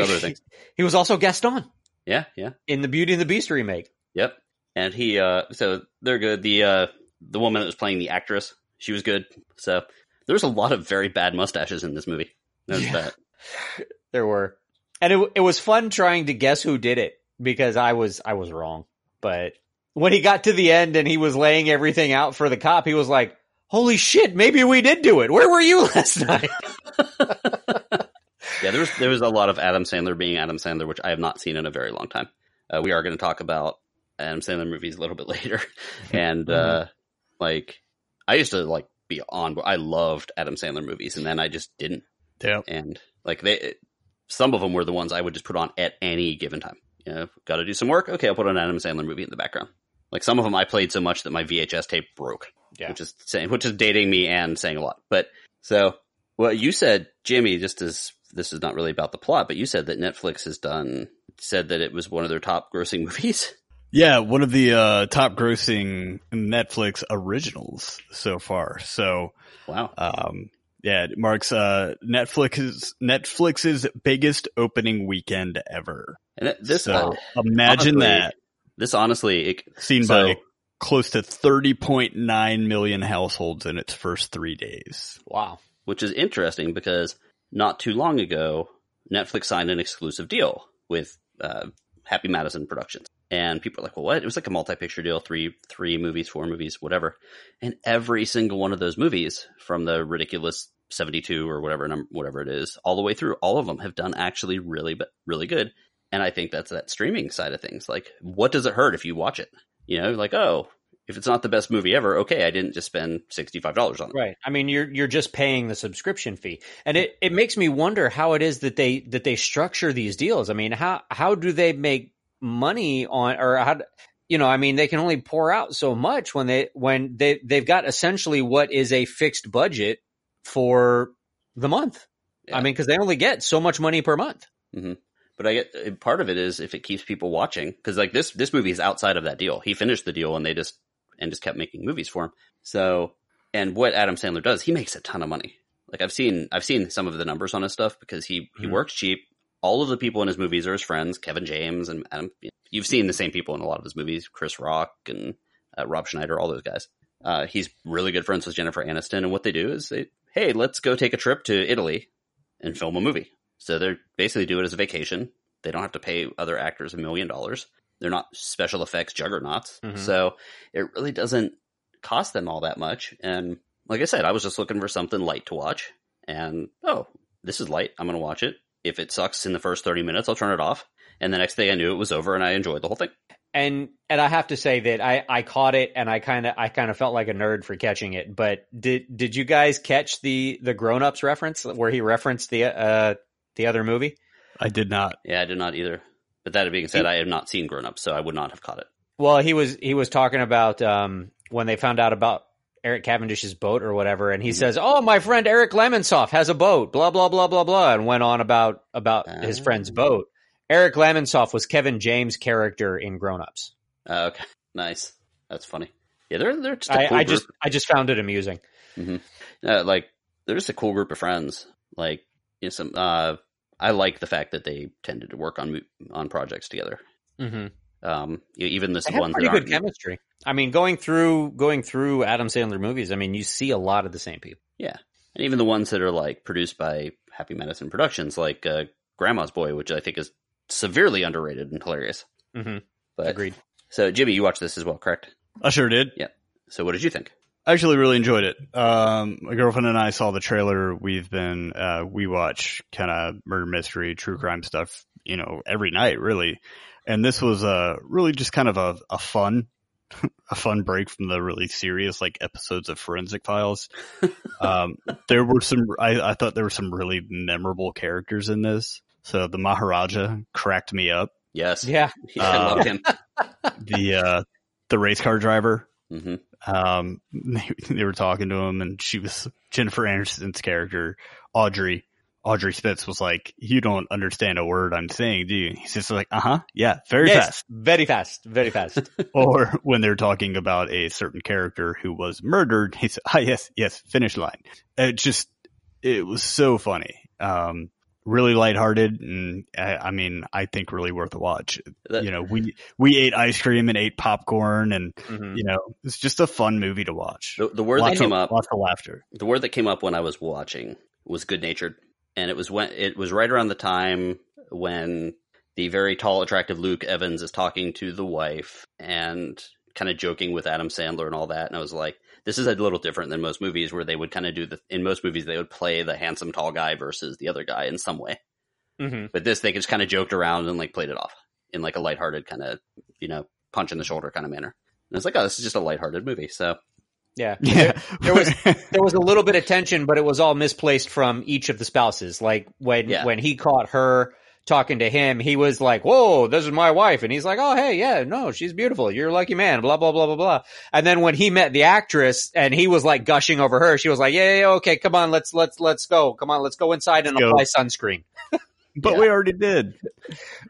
was also Gaston. Yeah. In the Beauty and the Beast remake. Yep. And he, so they're good. The woman that was playing the actress, she was good. So there's a lot of very bad mustaches in this movie. There were. And it was fun trying to guess who did it, because I was wrong. But when he got to the end and he was laying everything out for the cop, he was like, holy shit, maybe we did do it. Where were you last night? Yeah, there was a lot of Adam Sandler being Adam Sandler, which I have not seen in a very long time. We are going to talk about Adam Sandler movies a little bit later. And, I used to, be on. I loved Adam Sandler movies, and then I just didn't. Yeah. And, some of them were the ones I would just put on at any given time. You know, got to do some work? Okay, I'll put on an Adam Sandler movie in the background. Like, some of them I played so much that my VHS tape broke. Yeah. Which is dating me and saying a lot. But, so, well, you said, Jimmy, just as... This is not really about the plot, but you said that Netflix said that it was one of their top grossing movies. Yeah, one of the top grossing Netflix originals so far. So wow. Yeah, it marks Netflix's biggest opening weekend ever. And by close to 30.9 million households in its first 3 days. Wow. Which is interesting because not too long ago, Netflix signed an exclusive deal with Happy Madison Productions. And people are like, well, what? It was like a multi-picture deal, three movies, four movies, whatever. And every single one of those movies from the ridiculous 72 or whatever it is, all the way through, all of them have done actually really good. And I think that's that streaming side of things. Like, what does it hurt if you watch it? You know, like, oh, if it's not the best movie ever, okay, I didn't just spend $65 on it. Right. I mean, you're just paying the subscription fee. And it makes me wonder how it is that they structure these deals. I mean, how do they make money on, or how, you know, I mean, they can only pour out so much when they've got essentially what is a fixed budget for the month. Yeah. I mean, because they only get so much money per month. Mm-hmm. But I get, part of it is if it keeps people watching, because like this movie is outside of that deal. He finished the deal and they just kept making movies for him. So, and what Adam Sandler does, he makes a ton of money. Like I've seen some of the numbers on his stuff because he works cheap. All of the people in his movies are his friends, Kevin James and Adam. You've seen the same people in a lot of his movies, Chris Rock and Rob Schneider, all those guys. He's really good friends with Jennifer Aniston. And what they do is hey, let's go take a trip to Italy and film a movie. So they basically do it as a vacation. They don't have to pay other actors $1 million. They're not special effects juggernauts. Mm-hmm. So it really doesn't cost them all that much. And like I said, I was just looking for something light to watch. And, oh, this is light. I'm going to watch it. If it sucks in the first 30 minutes, I'll turn it off. And the next thing I knew, it was over and I enjoyed the whole thing. And I have to say that I caught it and I kind of felt like a nerd for catching it. But did you guys catch the Grown-Ups reference where he referenced the other movie? I did not. Yeah, I did not either. But that being said, I have not seen Grown Ups, so I would not have caught it. Well, he was talking about when they found out about Eric Cavendish's boat or whatever, and he says, "Oh, my friend Eric Lemonsoff has a boat, blah blah blah blah blah," and went on about his friend's boat. Eric Lemonsoff was Kevin James' character in Grown Ups. Okay, nice. That's funny. Yeah, they're just a cool group. I just found it amusing. Mm-hmm. Like they're just a cool group of friends. Like, you know, some. I like the fact that they tended to work on projects together. Mm-hmm. Even this one, pretty good chemistry. I mean, going through Adam Sandler movies, I mean, you see a lot of the same people. Yeah, and even the ones that are like produced by Happy Madison Productions, like Grandma's Boy, which I think is severely underrated and hilarious. Mm-hmm. But, agreed. So, Jimmy, you watched this as well, correct? I sure did. Yeah. So, what did you think? I actually really enjoyed it. My girlfriend and I saw the trailer. We watch kind of murder mystery, true crime stuff, you know, every night really. And this was really just kind of a fun break from the really serious like episodes of Forensic Files. There were some, I thought there were some really memorable characters in this. So the Maharaja cracked me up. Yes. Yeah. I love him. The race car driver. Mm-hmm. They were talking to him, and she was Jennifer Aniston's character, Audrey Spitz, was like, "You don't understand a word I'm saying, do you?" He's just like, yeah, very fast. Or when they're talking about a certain character who was murdered, he said, yes, finish line. It was so funny. Really lighthearted, and I mean, I think really worth a watch. You know, we ate ice cream and ate popcorn, and you know, it's just a fun movie to watch. The word that came up, lots of laughter. The word that came up when I was watching was good-natured, and it was right around the time when the very tall, attractive Luke Evans is talking to the wife and kind of joking with Adam Sandler and all that, and I was like, this is a little different than most movies where they would kind of in most movies, they would play the handsome tall guy versus the other guy in some way. Mm-hmm. But this, they just kind of joked around and like played it off in like a lighthearted kind of, you know, punch in the shoulder kind of manner. And it's like, oh, this is just a lighthearted movie. So yeah. There was a little bit of tension, but it was all misplaced from each of the spouses. Like when he caught her talking to him, he was like, "Whoa, this is my wife," and he's like, "Oh, hey, yeah, no, she's beautiful. You're a lucky man." Blah blah blah blah blah. And then when he met the actress and he was like gushing over her, she was like, "Yeah, okay, come on, let's go. Come on, let's go inside and apply sunscreen." But we already did.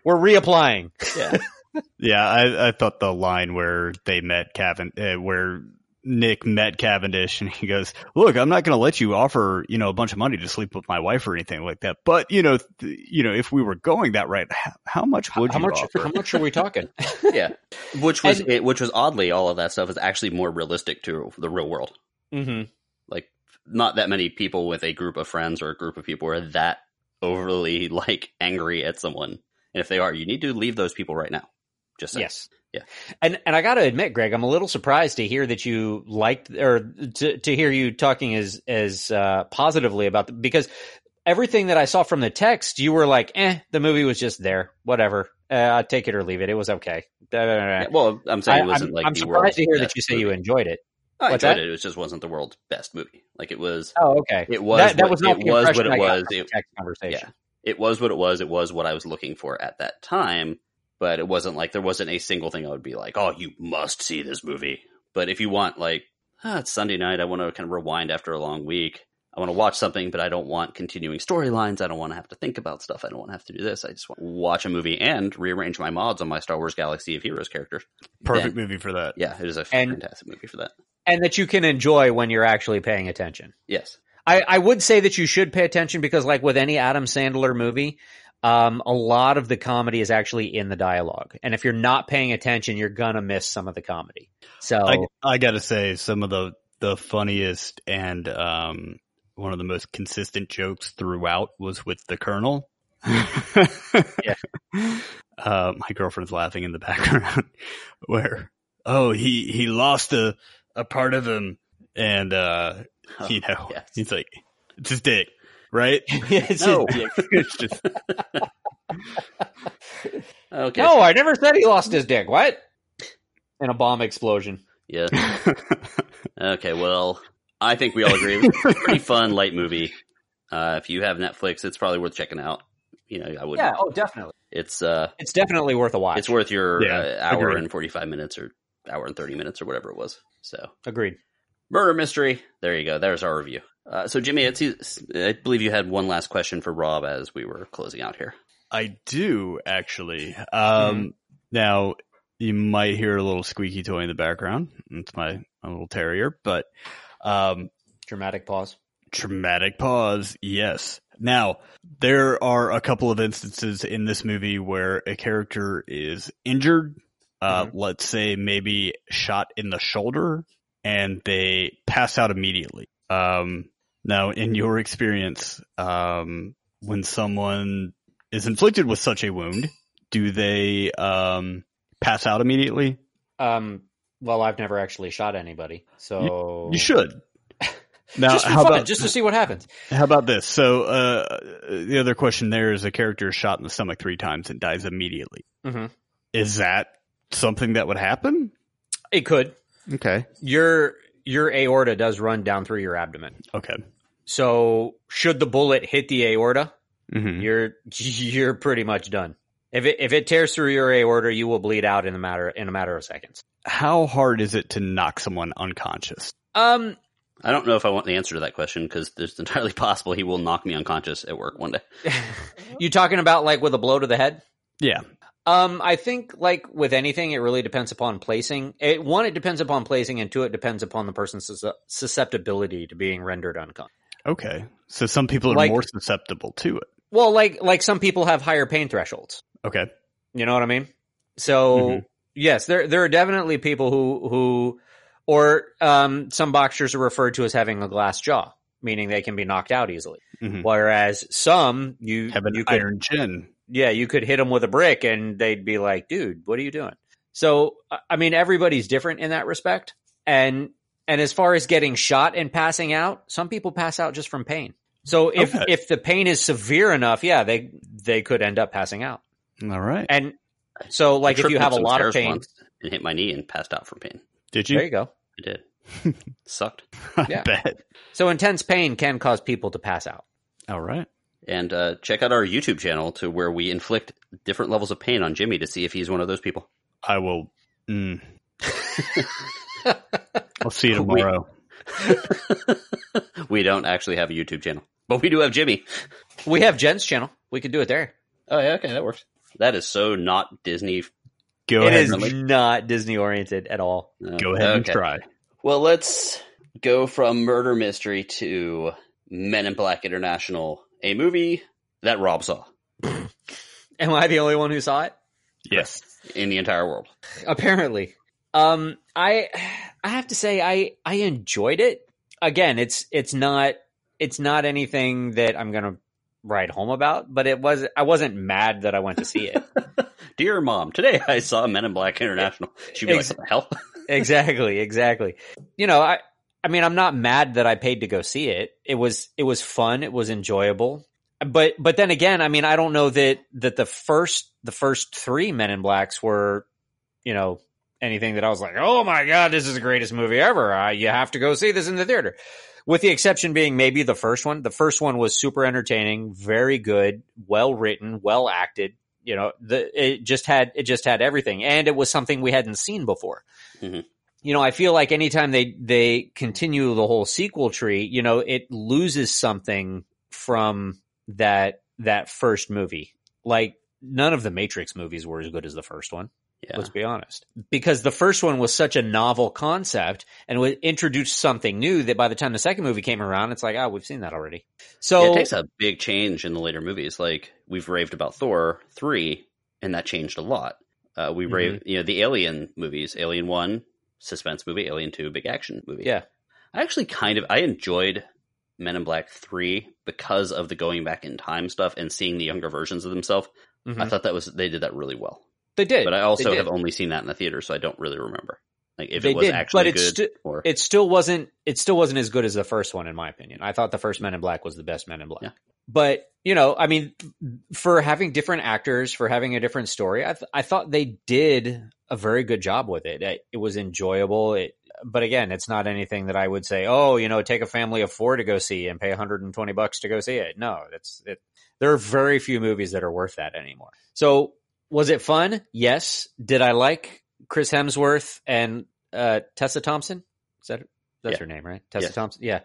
We're reapplying. Yeah, yeah. I thought the line where they met where Nick met Cavendish and he goes, "Look, I'm not going to let you offer, you know, a bunch of money to sleep with my wife or anything like that. But, you know, if we were going that right, how much would you offer? How much are we talking?" Yeah. Which was oddly, all of that stuff is actually more realistic to the real world. Mm-hmm. Like, not that many people with a group of friends or a group of people are that overly like angry at someone. And if they are, you need to leave those people right now. Just saying. Yes. Yeah. And I got to admit, Greg, I'm a little surprised to hear that you liked, or to hear you talking as positively about because everything that I saw from the text, you were like, the movie was just there, whatever. Take it or leave it. It was okay. Yeah, well, I'm saying it wasn't I'm surprised to hear that you say movie. You enjoyed it. I enjoyed it. It just wasn't the world's best movie. Like it was. Oh, okay. It was. That was not the impression I got from the text conversation. Yeah, it was what it was. It was what I was looking for at that time. But it wasn't like there wasn't a single thing I would be like, oh, you must see this movie. But if you want, like, it's Sunday night, I want to kind of rewind after a long week. I want to watch something, but I don't want continuing storylines. I don't want to have to think about stuff. I don't want to have to do this. I just want to watch a movie and rearrange my mods on my Star Wars Galaxy of Heroes characters. Perfect movie for that. Yeah, it is a fantastic movie for that. And that you can enjoy when you're actually paying attention. Yes. I would say that you should pay attention because, like with any Adam Sandler movie, a lot of the comedy is actually in the dialogue. And if you're not paying attention, you're going to miss some of the comedy. So I got to say some of the funniest and one of the most consistent jokes throughout was with the Colonel. Yeah. My girlfriend's laughing in the background where, he lost a part of him. And, yes. He's like, it's his dick, right? It's just... Okay. No, I never said he lost his dick. What? And a bomb explosion. Yeah. Okay. Well, I think we all agree. It's a pretty fun, light movie. If you have Netflix, it's probably worth checking out. You know, I would. Yeah, definitely. It's definitely worth a watch. It's worth your hour and 45 minutes or hour and 30 minutes or whatever it was. So agreed. Murder Mystery. There you go. There's our review. So Jimmy, I believe you had one last question for Rob as we were closing out here. I do actually. Now you might hear a little squeaky toy in the background. It's my little terrier, but. Dramatic pause. Yes. Now there are a couple of instances in this movie where a character is injured. Let's say maybe shot in the shoulder and they pass out immediately. Now in your experience, when someone is inflicted with such a wound, do they, pass out immediately? Well, I've never actually shot anybody, so... You should. Now, just for fun, just to see what happens. How about this? So the other question there is a character is shot in the stomach 3 times and dies immediately. Mm-hmm. Is that something that would happen? It could. Okay. Your aorta does run down through your abdomen. Okay. So should the bullet hit the aorta, you're pretty much done. If it tears through your aorta, you will bleed out in a matter of seconds. How hard is it to knock someone unconscious? I don't know if I want the answer to that question because it's entirely possible he will knock me unconscious at work one day. You talking about like with a blow to the head? Yeah. I think like with anything, it really depends upon placing. It depends upon placing, and 2, it depends upon the person's susceptibility to being rendered unconscious. Okay, so some people are more susceptible to it. Well, like some people have higher pain thresholds. Okay. You know what I mean? So yes, there are definitely people who some boxers are referred to as having a glass jaw, meaning they can be knocked out easily. Whereas some you have an iron chin. Yeah. You could hit them with a brick and they'd be like, dude, what are you doing? So, I mean, everybody's different in that respect. And as far as getting shot and passing out, some people pass out just from pain. So if the pain is severe enough, yeah, they could end up passing out. All right. And so like if you have a lot of pain and hit my knee and passed out from pain. Did you? There you go. I did. Sucked. I bet. So intense pain can cause people to pass out. All right. And check out our YouTube channel to where we inflict different levels of pain on Jimmy to see if he's one of those people. I will. I'll see you tomorrow. We don't actually have a YouTube channel. But we do have Jimmy. We have Jen's channel. We could do it there. Oh, yeah. Okay. That works. That is so not Disney. It is not Disney oriented at all. Go ahead and try. Well, let's go from Murder Mystery to Men in Black International, a movie that Rob saw. Am I the only one who saw it? Yes. In the entire world. Apparently. I have to say I enjoyed it. Again, it's not anything that I'm going to write home about, but it was, I wasn't mad that I went to see it. Dear Mom, today I saw Men in Black International. She'd be like, what the hell? Exactly. You know, I mean, I'm not mad that I paid to go see it. It was fun. It was enjoyable. But then again, I mean, I don't know that the first three Men in Blacks were, you know, anything that I was like, oh my God, this is the greatest movie ever. You have to go see this in the theater. With the exception being maybe the first one. The first one was super entertaining, very good, well written, well acted. You know, it just had everything, and it was something we hadn't seen before. Mm-hmm. You know, I feel like anytime they continue the whole sequel tree, you know, it loses something from that first movie. Like, none of the Matrix movies were as good as the first one. Yeah. Let's be honest, because the first one was such a novel concept and would introduce something new that by the time the second movie came around, it's like, oh, we've seen that already. So yeah, it takes a big change in the later movies. Like, we've raved about Thor 3, and that changed a lot. We mm-hmm. raved, you know, the Alien movies, Alien 1, suspense movie, Alien 2, big action movie. Yeah. I actually I enjoyed Men in Black 3 because of the going back in time stuff and seeing the younger versions of themselves. Mm-hmm. I thought they did that really well. They did. But I also have only seen that in the theater, so I don't really remember. Like, if it was actually good, or it still wasn't as good as the first one, in my opinion. I thought the first Men in Black was the best Men in Black. Yeah. But, you know, I mean, for having different actors, for having a different story, I thought they did a very good job with it. It was enjoyable. But again, it's not anything that I would say, oh, you know, take a family of four to go see and pay $120 to go see it. No, there are very few movies that are worth that anymore. So, was it fun? Yes. Did I like Chris Hemsworth and Tessa Thompson? That's yeah. her name, right? Tessa yes. Thompson. Yeah.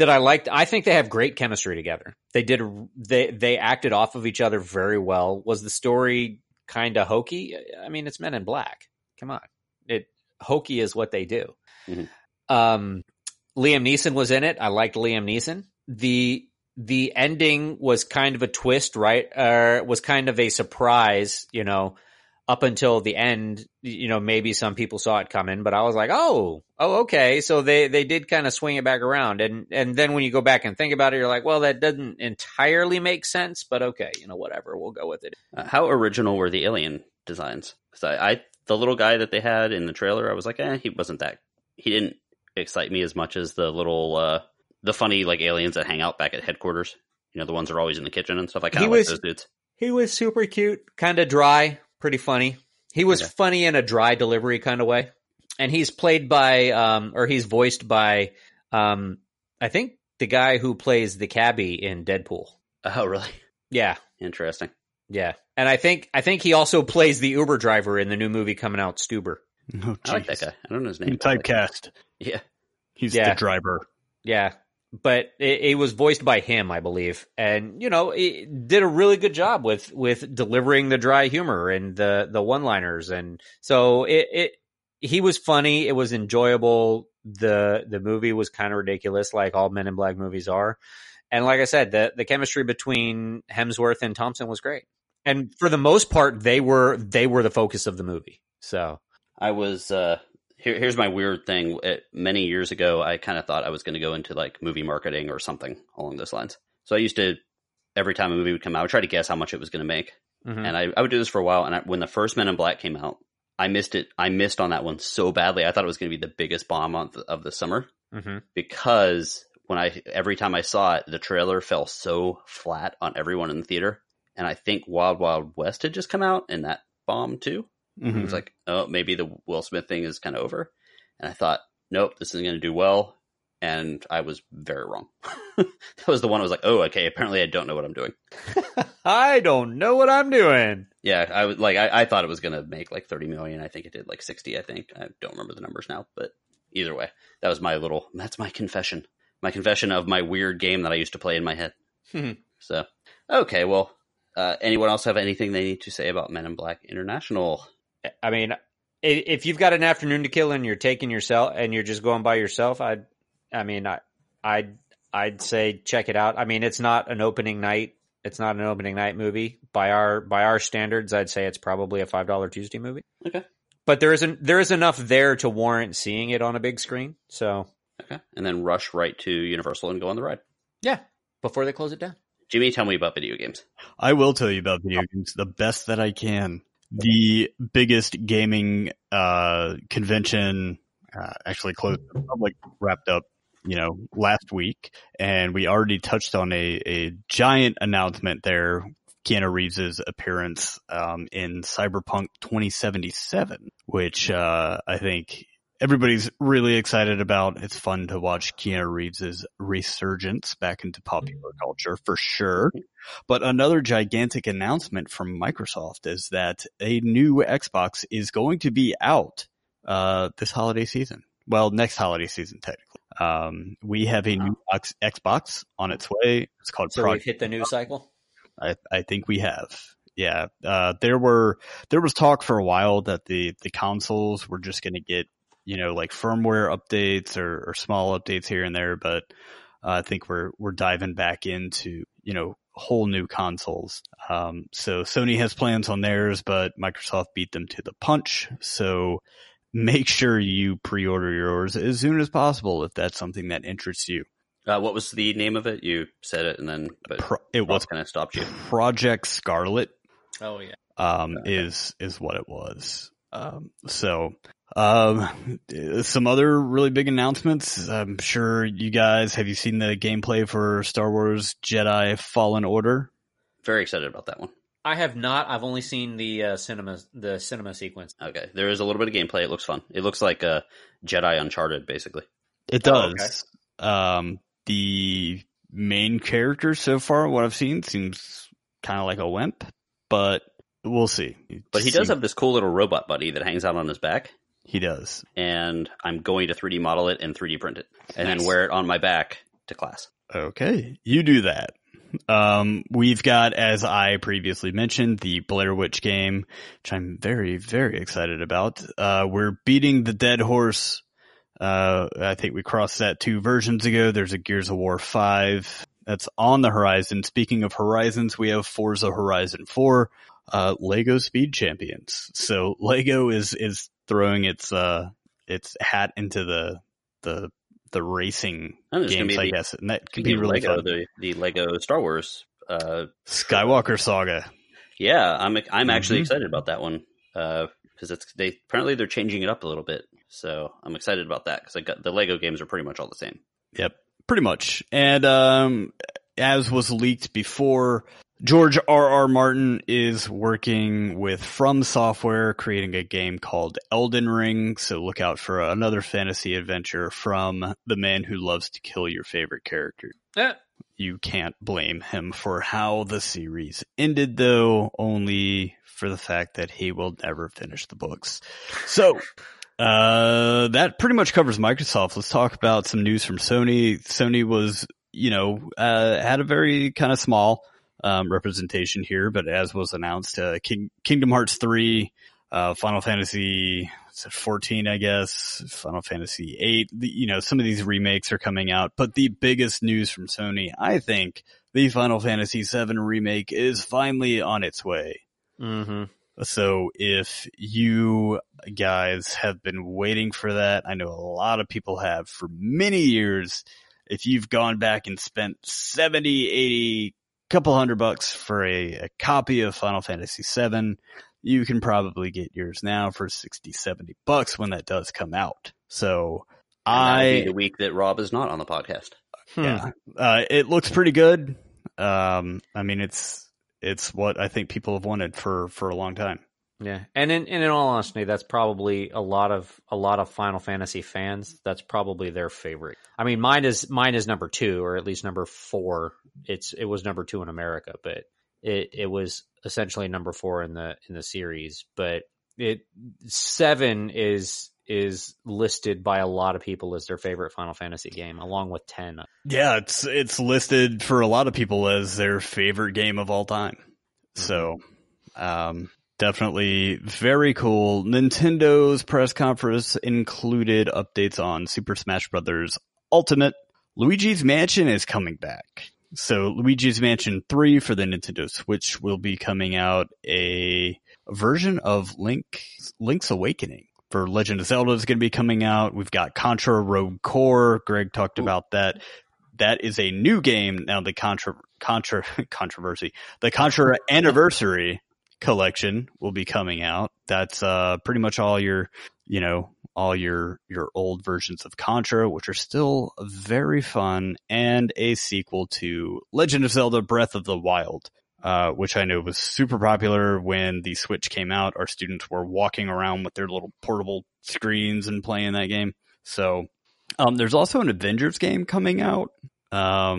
I think they have great chemistry together. They acted off of each other very well. Was the story kind of hokey? I mean, it's Men in Black. Come on. Hokey is what they do. Mm-hmm. Liam Neeson was in it. I liked Liam Neeson. The ending was kind of a twist, right? Was kind of a surprise, you know, up until the end. You know, maybe some people saw it coming, but I was like, oh, okay. So they did kind of swing it back around. And then when you go back and think about it, you're like, well, that doesn't entirely make sense, but okay, you know, whatever, we'll go with it. How original were the alien designs? So the little guy that they had in the trailer, I was like, he didn't excite me as much as the little, the funny, like, aliens that hang out back at headquarters. You know, the ones that are always in the kitchen and stuff. I kind of like those dudes. He was super cute, kind of dry, pretty funny. He was funny in a dry delivery kind of way. And he's played by, or he's voiced by, I think the guy who plays the cabbie in Deadpool. Oh, really? Yeah. Interesting. Yeah. And I think he also plays the Uber driver in the new movie coming out, Stuber. Oh, I like that guy. I don't know his name. Typecast. Yeah. He's the driver. Yeah. But it was voiced by him, I believe. And, you know, he did a really good job with delivering the dry humor and the one-liners. And so he was funny. It was enjoyable. The movie was kind of ridiculous, like all Men in Black movies are. And like I said, the chemistry between Hemsworth and Thompson was great. And for the most part, they were the focus of the movie. So I was... Here's my weird thing. Many years ago, I kind of thought I was going to go into like movie marketing or something along those lines. So I used to, every time a movie would come out, I would try to guess how much it was going to make. Mm-hmm. And I would do this for a while. And when the first Men in Black came out, I missed it. I missed on that one so badly. I thought it was going to be the biggest bomb of the summer mm-hmm. because every time I saw it, the trailer fell so flat on everyone in the theater. And I think Wild Wild West had just come out and that bombed too. Mm-hmm. It was like, oh, maybe the Will Smith thing is kind of over. And I thought, nope, this isn't going to do well. And I was very wrong. That was the one I was like, oh, okay, apparently I don't know what I'm doing. I don't know what I'm doing. Yeah, I was like, I thought it was going to make like 30 million. I think it did like 60, I think. I don't remember the numbers now, but either way, that was that's my confession. My confession of my weird game that I used to play in my head. So, okay, well, anyone else have anything they need to say about Men in Black International? I mean, if you've got an afternoon to kill and you're taking yourself and you're just going by yourself, I'd say check it out. I mean, it's not an opening night. It's not an opening night movie by our standards. I'd say it's probably a $5 Tuesday movie. Okay, but there is enough there to warrant seeing it on a big screen. So okay, and then rush right to Universal and go on the ride. Yeah, before they close it down. Jimmy, tell me about video games. I will tell you about video games the best that I can. The biggest gaming convention actually closed to the public wrapped up, you know, last week. And we already touched on a giant announcement there. Keanu Reeves' appearance in Cyberpunk 2077, which I think everybody's really excited about. It's fun to watch Keanu Reeves' resurgence back into popular culture for sure. But another gigantic announcement from Microsoft is that a new Xbox is going to be out this holiday season. Well, next holiday season, technically. We have a new Xbox on its way. It's called So we've hit the news cycle? I think we have. Yeah. There was talk for a while that the consoles were just going to get, you know, like firmware updates or small updates here and there. But I think we're diving back into, you know, whole new consoles. So Sony has plans on theirs, but Microsoft beat them to the punch. So make sure you pre-order yours as soon as possible if that's something that interests you. What was the name of it? You said it, and then it was kind of stopped you. Project Scarlet. Oh yeah, is what it was. Some other really big announcements. I'm sure you guys have you seen the gameplay for Star Wars Jedi Fallen Order? Very excited about that one. I have not. I've only seen the cinema sequence. Okay, there is a little bit of gameplay. It looks fun. It looks like a Jedi Uncharted, basically. It does. Oh, okay. The main character so far, what I've seen, seems kind of like a wimp, but we'll see. But he does have this cool little robot buddy that hangs out on his back. He does. And I'm going to 3D model it and 3D print it and then wear it on my back to class. Okay. You do that. We've got, as I previously mentioned, the Blair Witch game, which I'm very, very excited about. We're beating the dead horse. I think we crossed that 2 versions ago. There's a Gears of War 5 that's on the horizon. Speaking of horizons, we have Forza Horizon 4, Lego Speed Champions. So Lego is throwing its hat into the racing games, I guess. And that could be really fun. The Lego Star Wars Skywalker Saga. Yeah, I'm actually excited about that one. Because they're changing it up a little bit. So I'm excited about that because the Lego games are pretty much all the same. Yep, pretty much. And as was leaked before, George R.R. Martin is working with From Software, creating a game called Elden Ring. So look out for another fantasy adventure from the man who loves to kill your favorite character. Yeah. You can't blame him for how the series ended, though, only for the fact that he will never finish the books. So... that pretty much covers Microsoft. Let's talk about some news from Sony. Sony was, you know, had a very kind of small representation here, but as was announced, Kingdom Hearts 3, Final Fantasy 14, I guess, Final Fantasy 8. You know, some of these remakes are coming out, but the biggest news from Sony, I think, the Final Fantasy VII remake is finally on its way. Mm-hmm. So if you guys have been waiting for that, I know a lot of people have for many years. If you've gone back and spent 70, 80, couple $100 for a copy of Final Fantasy VII, you can probably get yours now for $60-$70 when that does come out. So that'll be the week that Rob is not on the podcast. Yeah, it looks pretty good. I mean, it's what I think people have wanted for a long time. Yeah. And in all honesty, that's probably a lot of Final Fantasy fans. That's probably their favorite. I mean, mine is number 2, or at least number 4. It was number 2 in America, but it was essentially number 4 in the series, but 7 is listed by a lot of people as their favorite Final Fantasy game, along with 10. Yeah, it's listed for a lot of people as their favorite game of all time. So, definitely very cool. Nintendo's press conference included updates on Super Smash Bros. Ultimate. Luigi's Mansion is coming back. So Luigi's Mansion 3 for the Nintendo Switch will be coming out, a version of Link's Awakening. For Legend of Zelda is going to be coming out. We've got Contra Rogue Core. Greg talked about that. That is a new game. Now the Contra the Contra Anniversary collection will be coming out. That's pretty much all your old versions of Contra, which are still very fun, and a sequel to Legend of Zelda Breath of the Wild, which I know was super popular when the Switch came out. Our students were walking around with their little portable screens and playing that game. So there's also an Avengers game coming out. I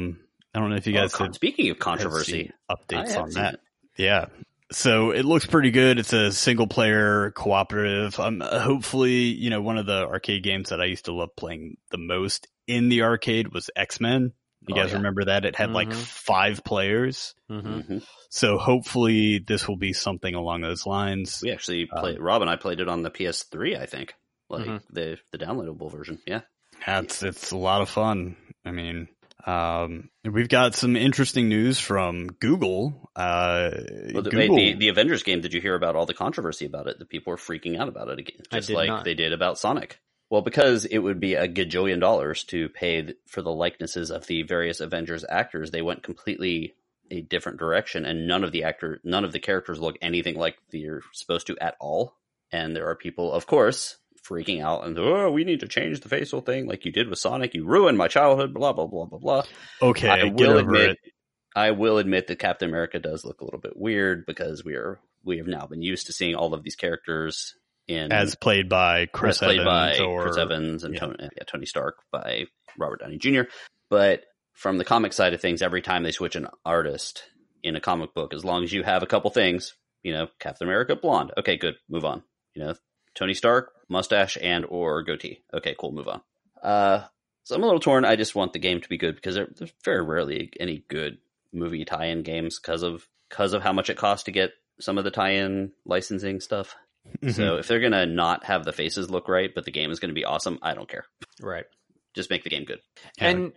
don't know if you guys speaking of controversy, updates on that. Yeah. So it looks pretty good. It's a single player cooperative. Hopefully, one of the arcade games that I used to love playing the most in the arcade was X-Men. You guys remember that? It had like 5 players. Mm-hmm. So hopefully this will be something along those lines. We actually played, Rob and I played it on the PS3, I think, the downloadable version. Yeah. It's a lot of fun. I mean, we've got some interesting news from Google. Google. The Avengers game, did you hear about all the controversy about it? The people were freaking out about it again, just like they did about Sonic. Well, because it would be a gajillion dollars to pay for the likenesses of the various Avengers actors, they went completely a different direction, and none of the characters look anything like they're supposed to at all. And there are people, of course, freaking out and we need to change the facial thing like you did with Sonic. You ruined my childhood, blah, blah, blah, blah, blah. Okay, I will admit that Captain America does look a little bit weird because we have now been used to seeing all of these characters as played by Chris Evans and Tony Stark by Robert Downey Jr. But from the comic side of things, every time they switch an artist in a comic book, as long as you have a couple things, Captain America, blonde. Okay, good. Move on. Tony Stark, mustache and or goatee. Okay, cool. Move on. So I'm a little torn. I just want the game to be good because there's very rarely any good movie tie-in games because of how much it costs to get some of the tie-in licensing stuff. Mm-hmm. So if they're going to not have the faces look right, but the game is going to be awesome, I don't care. Right. Just make the game good. And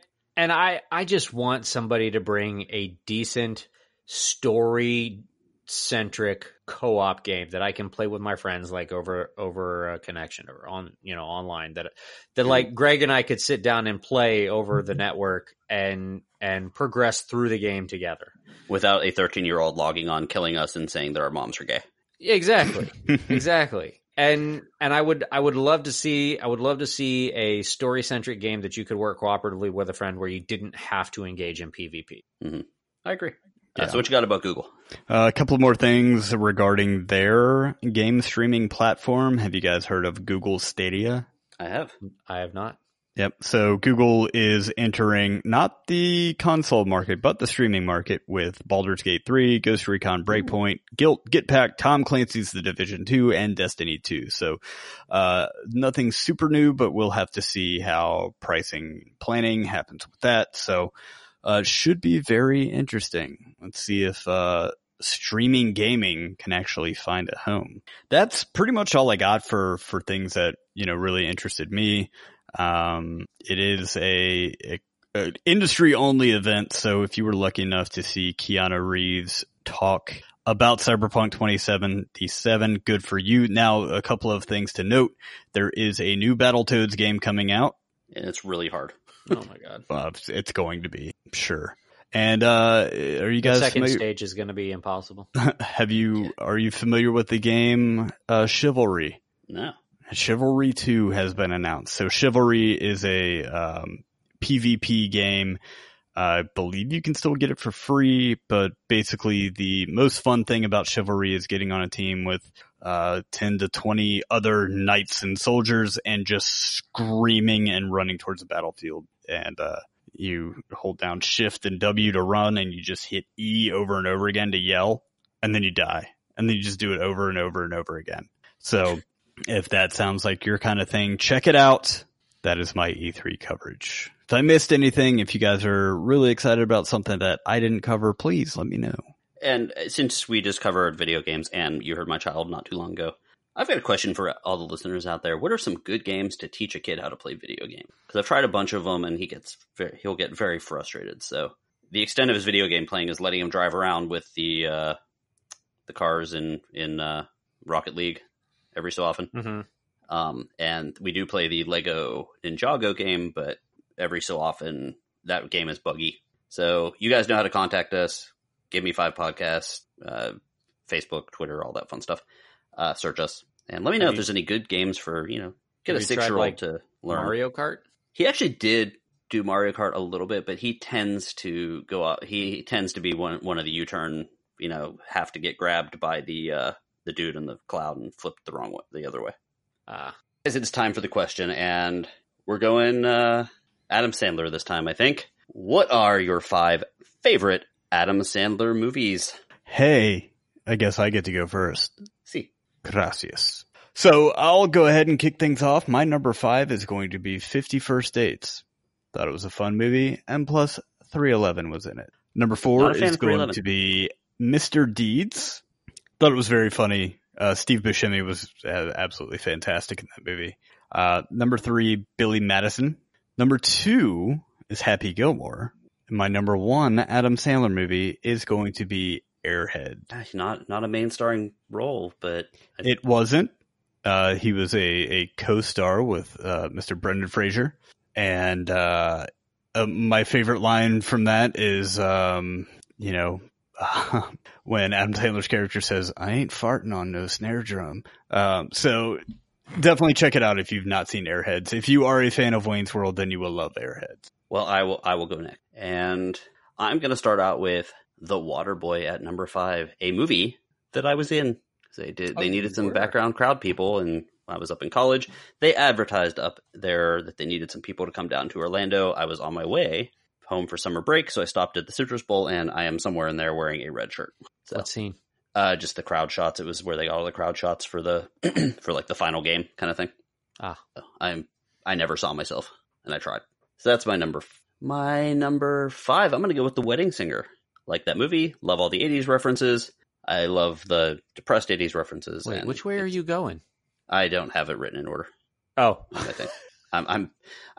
I just want somebody to bring a decent story-centric co-op game that I can play with my friends, like over a connection or on, online that like Greg and I could sit down and play over the network and progress through the game together without a 13-year-old logging on, killing us and saying that our moms are gay. Exactly. Exactly. And I would love to see a story-centric game that you could work cooperatively with a friend where you didn't have to engage in PvP. Mm-hmm. I agree. So what you got about Google? A couple more things regarding their game streaming platform. Have you guys heard of Google Stadia? I have. I have not. Yep. So Google is entering not the console market, but the streaming market with Baldur's Gate 3, Ghost Recon Breakpoint, Guilt, Get Packed, Tom Clancy's The Division 2, and Destiny 2. So nothing super new, but we'll have to see how pricing planning happens with that. So should be very interesting. Let's see if streaming gaming can actually find a home. That's pretty much all I got for things that, really interested me. It is an industry only event. So if you were lucky enough to see Keanu Reeves talk about Cyberpunk 2077, good for you. Now, a couple of things to note. There is a new Battletoads game coming out. And it's really hard. Oh my God. It's going to be, sure. And, are you guys, the second stage is going to be impossible. Are you familiar with the game, Chivalry? No. Chivalry 2 has been announced. So Chivalry is a PvP game. I believe you can still get it for free, but basically the most fun thing about Chivalry is getting on a team with 10 to 20 other knights and soldiers and just screaming and running towards the battlefield. And you hold down Shift and W to run, and you just hit E over and over again to yell, and then you die. And then you just do it over and over and over again. So if that sounds like your kind of thing, check it out. That is my E3 coverage. If I missed anything, if you guys are really excited about something that I didn't cover, please let me know. And since we just covered video games and you heard my child not too long ago, I've got a question for all the listeners out there. What are some good games to teach a kid how to play video games? Because I've tried a bunch of them and he'll get very frustrated. So the extent of his video game playing is letting him drive around with the cars in Rocket League every so often. Mm-hmm. And we do play the Lego Ninjago game, but every so often that game is buggy So you guys know how to contact us. Give Me 5 Podcast, Facebook, Twitter, all that fun stuff. Search us. And let me know if there's any good games for, you know, get a 6-year-old to learn. Mario Kart? He actually did do Mario Kart a little bit, but he tends to go out. He tends to be one of the U-turn, you know, have to get grabbed by the dude in the cloud and flipped the wrong way, the other way. It's time for the question, and we're going Adam Sandler this time, I think. What are your 5 favorite Adam Sandler movies? Hey, I guess I get to go first. Si. Gracias. So I'll go ahead and kick things off. My number 5 is going to be 50 First Dates. Thought it was a fun movie, and plus 311 was in it. Number 4 is going to be Mr. Deeds. Thought it was very funny. Steve Buscemi was absolutely fantastic in that movie. Number 3, Billy Madison. Number 2 is Happy Gilmore. And my number 1 Adam Sandler movie is going to be Airhead. Gosh, not a main starring role, but... It wasn't. He was a co-star with Mr. Brendan Fraser. And my favorite line from that is, you know... when Adam Sandler's character says, I ain't farting on no snare drum. So definitely check it out if you've not seen Airheads. If you are a fan of Wayne's World, then you will love Airheads. Well, I will go next. And I'm going to start out with The Waterboy at number 5, a movie that I was in. They needed some background crowd people, and I was up in college. They advertised up there that they needed some people to come down to Orlando. I was on my way home for summer break, so I stopped at the Citrus Bowl, and I am somewhere in there wearing a red shirt. So, what scene? Just the crowd shots. It was where they got all the crowd shots for the for like the final game kind of thing. So I never saw myself, and I tried. So that's my number. My number 5. I'm gonna go with The Wedding Singer. Like that movie. Love all the '80s references. I love the depressed '80s references. Wait, which way are you going? I don't have it written in order. Oh, I think. I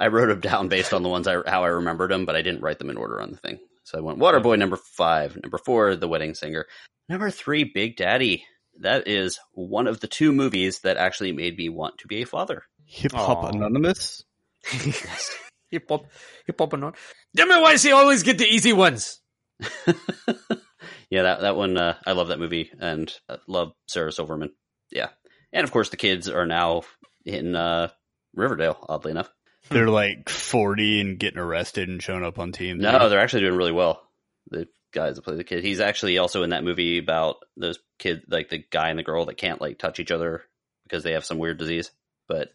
wrote them down based on the ones how I remembered them, but I didn't write them in order on the thing. So I went Waterboy number 5, number 4, The Wedding Singer, number 3, Big Daddy. That is one of the 2 movies that actually made me want to be a father. Hip Hop Anonymous. Hip Hop Anonymous. Damn it! Why does he always get the easy ones? Yeah, that one. I love that movie and love Sarah Silverman. Yeah, and of course the kids are now in. Riverdale, oddly enough. They're like 40 and getting arrested and showing up on teams. No, they're actually doing really well. The guys that play the kid. He's actually also in that movie about those kids, like the guy and the girl that can't like touch each other because they have some weird disease. But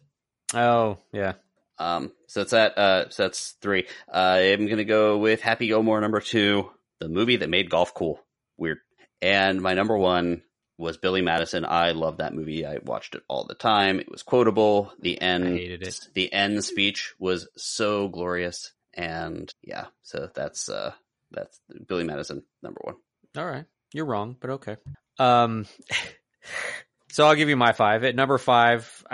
oh yeah. So that's that. So that's 3. I'm gonna go with Happy Gilmore number 2, the movie that made golf cool. Weird. And my number 1 was Billy Madison. I love that movie. I watched it all the time. It was quotable. I hated it. The end speech was so glorious. And yeah, so that's Billy Madison number 1. All right. You're wrong, but okay. So I'll give you my 5. At number 5,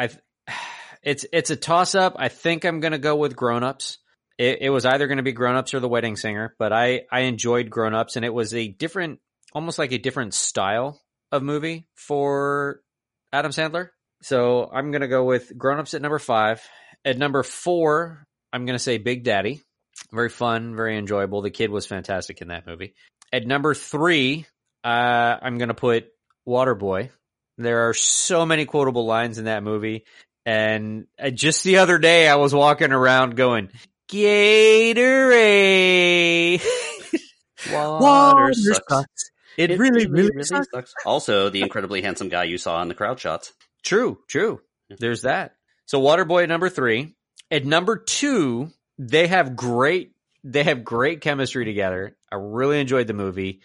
it's a toss up. I think I'm going to go with Grown Ups. It was either going to be Grown Ups or The Wedding Singer, but I enjoyed Grown Ups, and it was almost like a different style of movie for Adam Sandler. So I'm going to go with Grown Ups at number 5. At number 4, I'm going to say Big Daddy. Very fun, very enjoyable. The kid was fantastic in that movie. At number 3, I'm going to put Waterboy. There are so many quotable lines in that movie. And just the other day, I was walking around going, Gatorade. Water sucks. It really sucks. Also, the incredibly handsome guy you saw in the crowd shots. True. Yeah. There's that. So Waterboy at number 3. At number 2, they have great chemistry together. I really enjoyed the movie.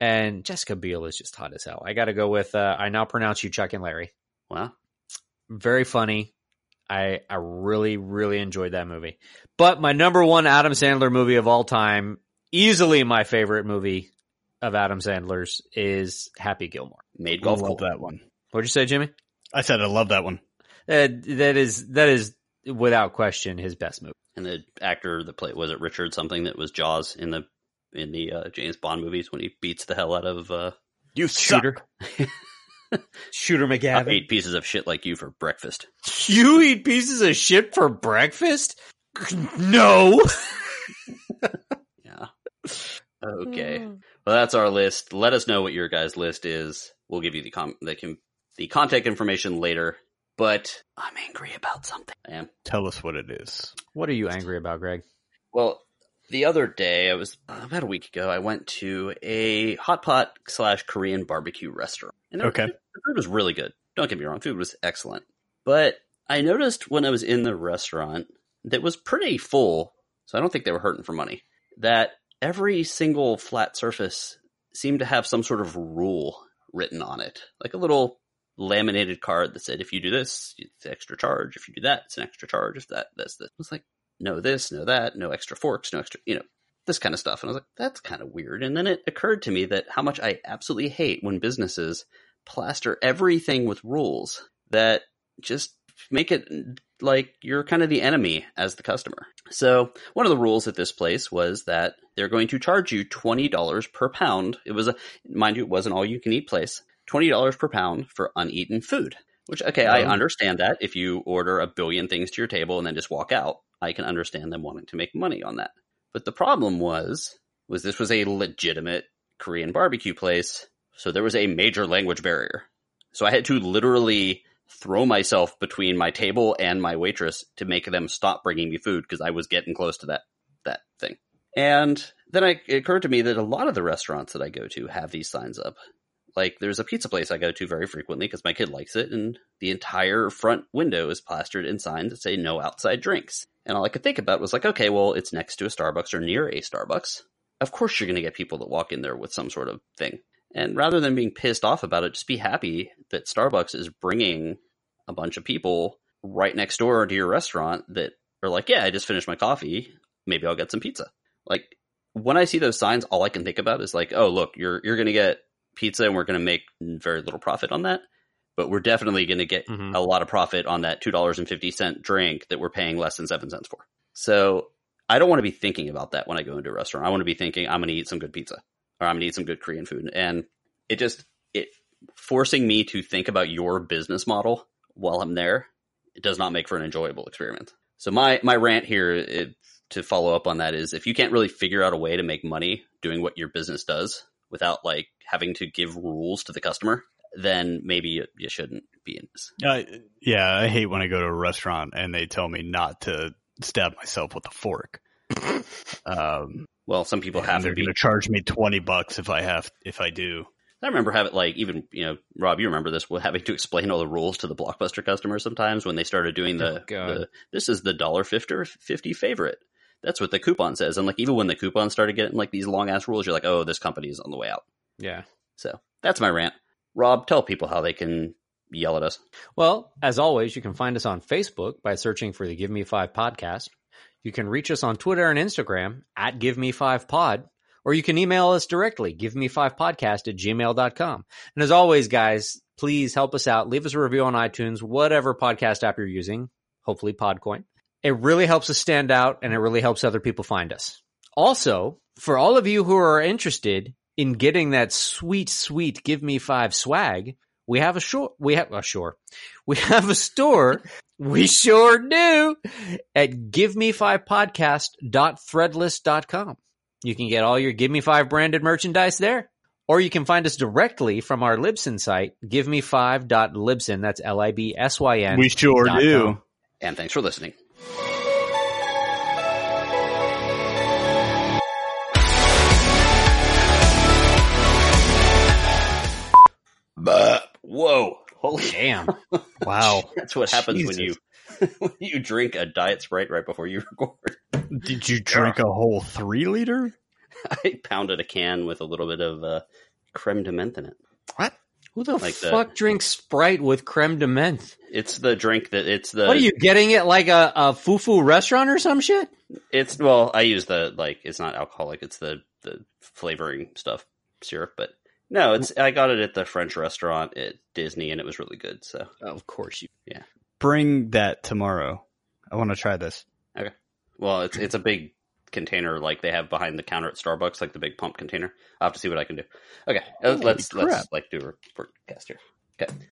And Jessica Biel is just hot as hell. I got to go with I Now Pronounce You Chuck and Larry. Wow. Very funny. I really, really enjoyed that movie. But my number 1 Adam Sandler movie of all time, easily my favorite movie of Adam Sandler's, is Happy Gilmore. Made golf. I love that one. What'd you say, Jimmy? I said I love that one. That is without question his best movie. And the actor that played, was it Richard something, that was Jaws in the James Bond movies when he beats the hell out of you Shooter. Shooter McGavin. I ate pieces of shit like you for breakfast. You eat pieces of shit for breakfast? No. Yeah. Okay. Well, that's our list. Let us know what your guys' list is. We'll give you the contact information later. But I'm angry about something. I am. Tell us what it is. What are you angry about, Greg? Well, the other day, I was about a week ago, I went to a hot pot / Korean barbecue restaurant. And okay. The food was really good. Don't get me wrong. Food was excellent. But I noticed when I was in the restaurant that was pretty full, so I don't think they were hurting for money, that every single flat surface seemed to have some sort of rule written on it, like a little laminated card that said, if you do this, it's an extra charge. If you do that, it's an extra charge. If that, that's this. I was like, no this, no that, no extra forks, no extra, this kind of stuff. And I was like, that's kind of weird. And then it occurred to me that how much I absolutely hate when businesses plaster everything with rules that just make it like you're kind of the enemy as the customer. So one of the rules at this place was that they're going to charge you $20 per pound. It was it was an all you can eat place, $20 per pound for uneaten food, which, okay, I understand that if you order a billion things to your table and then just walk out, I can understand them wanting to make money on that. But the problem was this was a legitimate Korean barbecue place. So there was a major language barrier. So I had to literally throw myself between my table and my waitress to make them stop bringing me food because I was getting close to that thing. And then it occurred to me that a lot of the restaurants that I go to have these signs up. Like, there's a pizza place I go to very frequently because my kid likes it, and the entire front window is plastered in signs that say no outside drinks. And all I could think about was like, okay, well, it's next to a Starbucks or near a Starbucks. Of course you're going to get people that walk in there with some sort of thing. And rather than being pissed off about it, just be happy that Starbucks is bringing a bunch of people right next door to your restaurant that are like, yeah, I just finished my coffee. Maybe I'll get some pizza. Like, when I see those signs, all I can think about is like, oh, look, you're going to get pizza and we're going to make very little profit on that. But we're definitely going to get a lot of profit on that $2.50 drink that we're paying less than 7 cents for. So I don't want to be thinking about that when I go into a restaurant. I want to be thinking I'm going to eat some good pizza. Or I'm going to eat some good Korean food. And it forcing me to think about your business model while I'm there, it does not make for an enjoyable experience. So my rant here to follow up on that is, if you can't really figure out a way to make money doing what your business does without like having to give rules to the customer, then maybe you shouldn't be in this. Yeah, I hate when I go to a restaurant and they tell me not to stab myself with a fork. Well, some people have. They're going to charge me $20 if I do. I remember Rob, you remember this, having to explain all the rules to the Blockbuster customers sometimes when they started doing this is the $1.50 favorite. That's what the coupon says. And like, even when the coupon started getting like these long ass rules, you're like, oh, this company is on the way out. Yeah. So that's my rant. Rob, tell people how they can yell at us. Well, as always, you can find us on Facebook by searching for the Gimme 5 Podcast. You can reach us on Twitter and Instagram at GiveMe5Pod, or you can email us directly, GiveMe5Podcast@gmail.com. And as always, guys, please help us out. Leave us a review on iTunes, whatever podcast app you're using, hopefully Podcoin. It really helps us stand out, and it really helps other people find us. Also, for all of you who are interested in getting that sweet, sweet Give Me 5 swag, we have we have a store. We sure do, at giveme5podcast.threadless.com. You can get all your Give Me 5 branded merchandise there, or you can find us directly from our Libsyn site, giveme5.libsyn. That's Libsyn. We sure do. And thanks for listening. Whoa. Holy damn. Wow. That's what happens when you drink a Diet Sprite right before you record. Did you drink a whole 3-liter? I pounded a can with a little bit of creme de menthe in it. What? Who the fuck drinks Sprite with creme de menthe? It's the drink that What are you getting it like a fufu restaurant or some shit? It's I use it's not alcoholic, it's the flavoring stuff, syrup, but no, I got it at the French restaurant at Disney, and it was really good. So, of course yeah. Bring that tomorrow. I want to try this. Okay. Well, it's a big container like they have behind the counter at Starbucks, like the big pump container. I'll have to see what I can do. Okay, let's do a podcast here. Okay.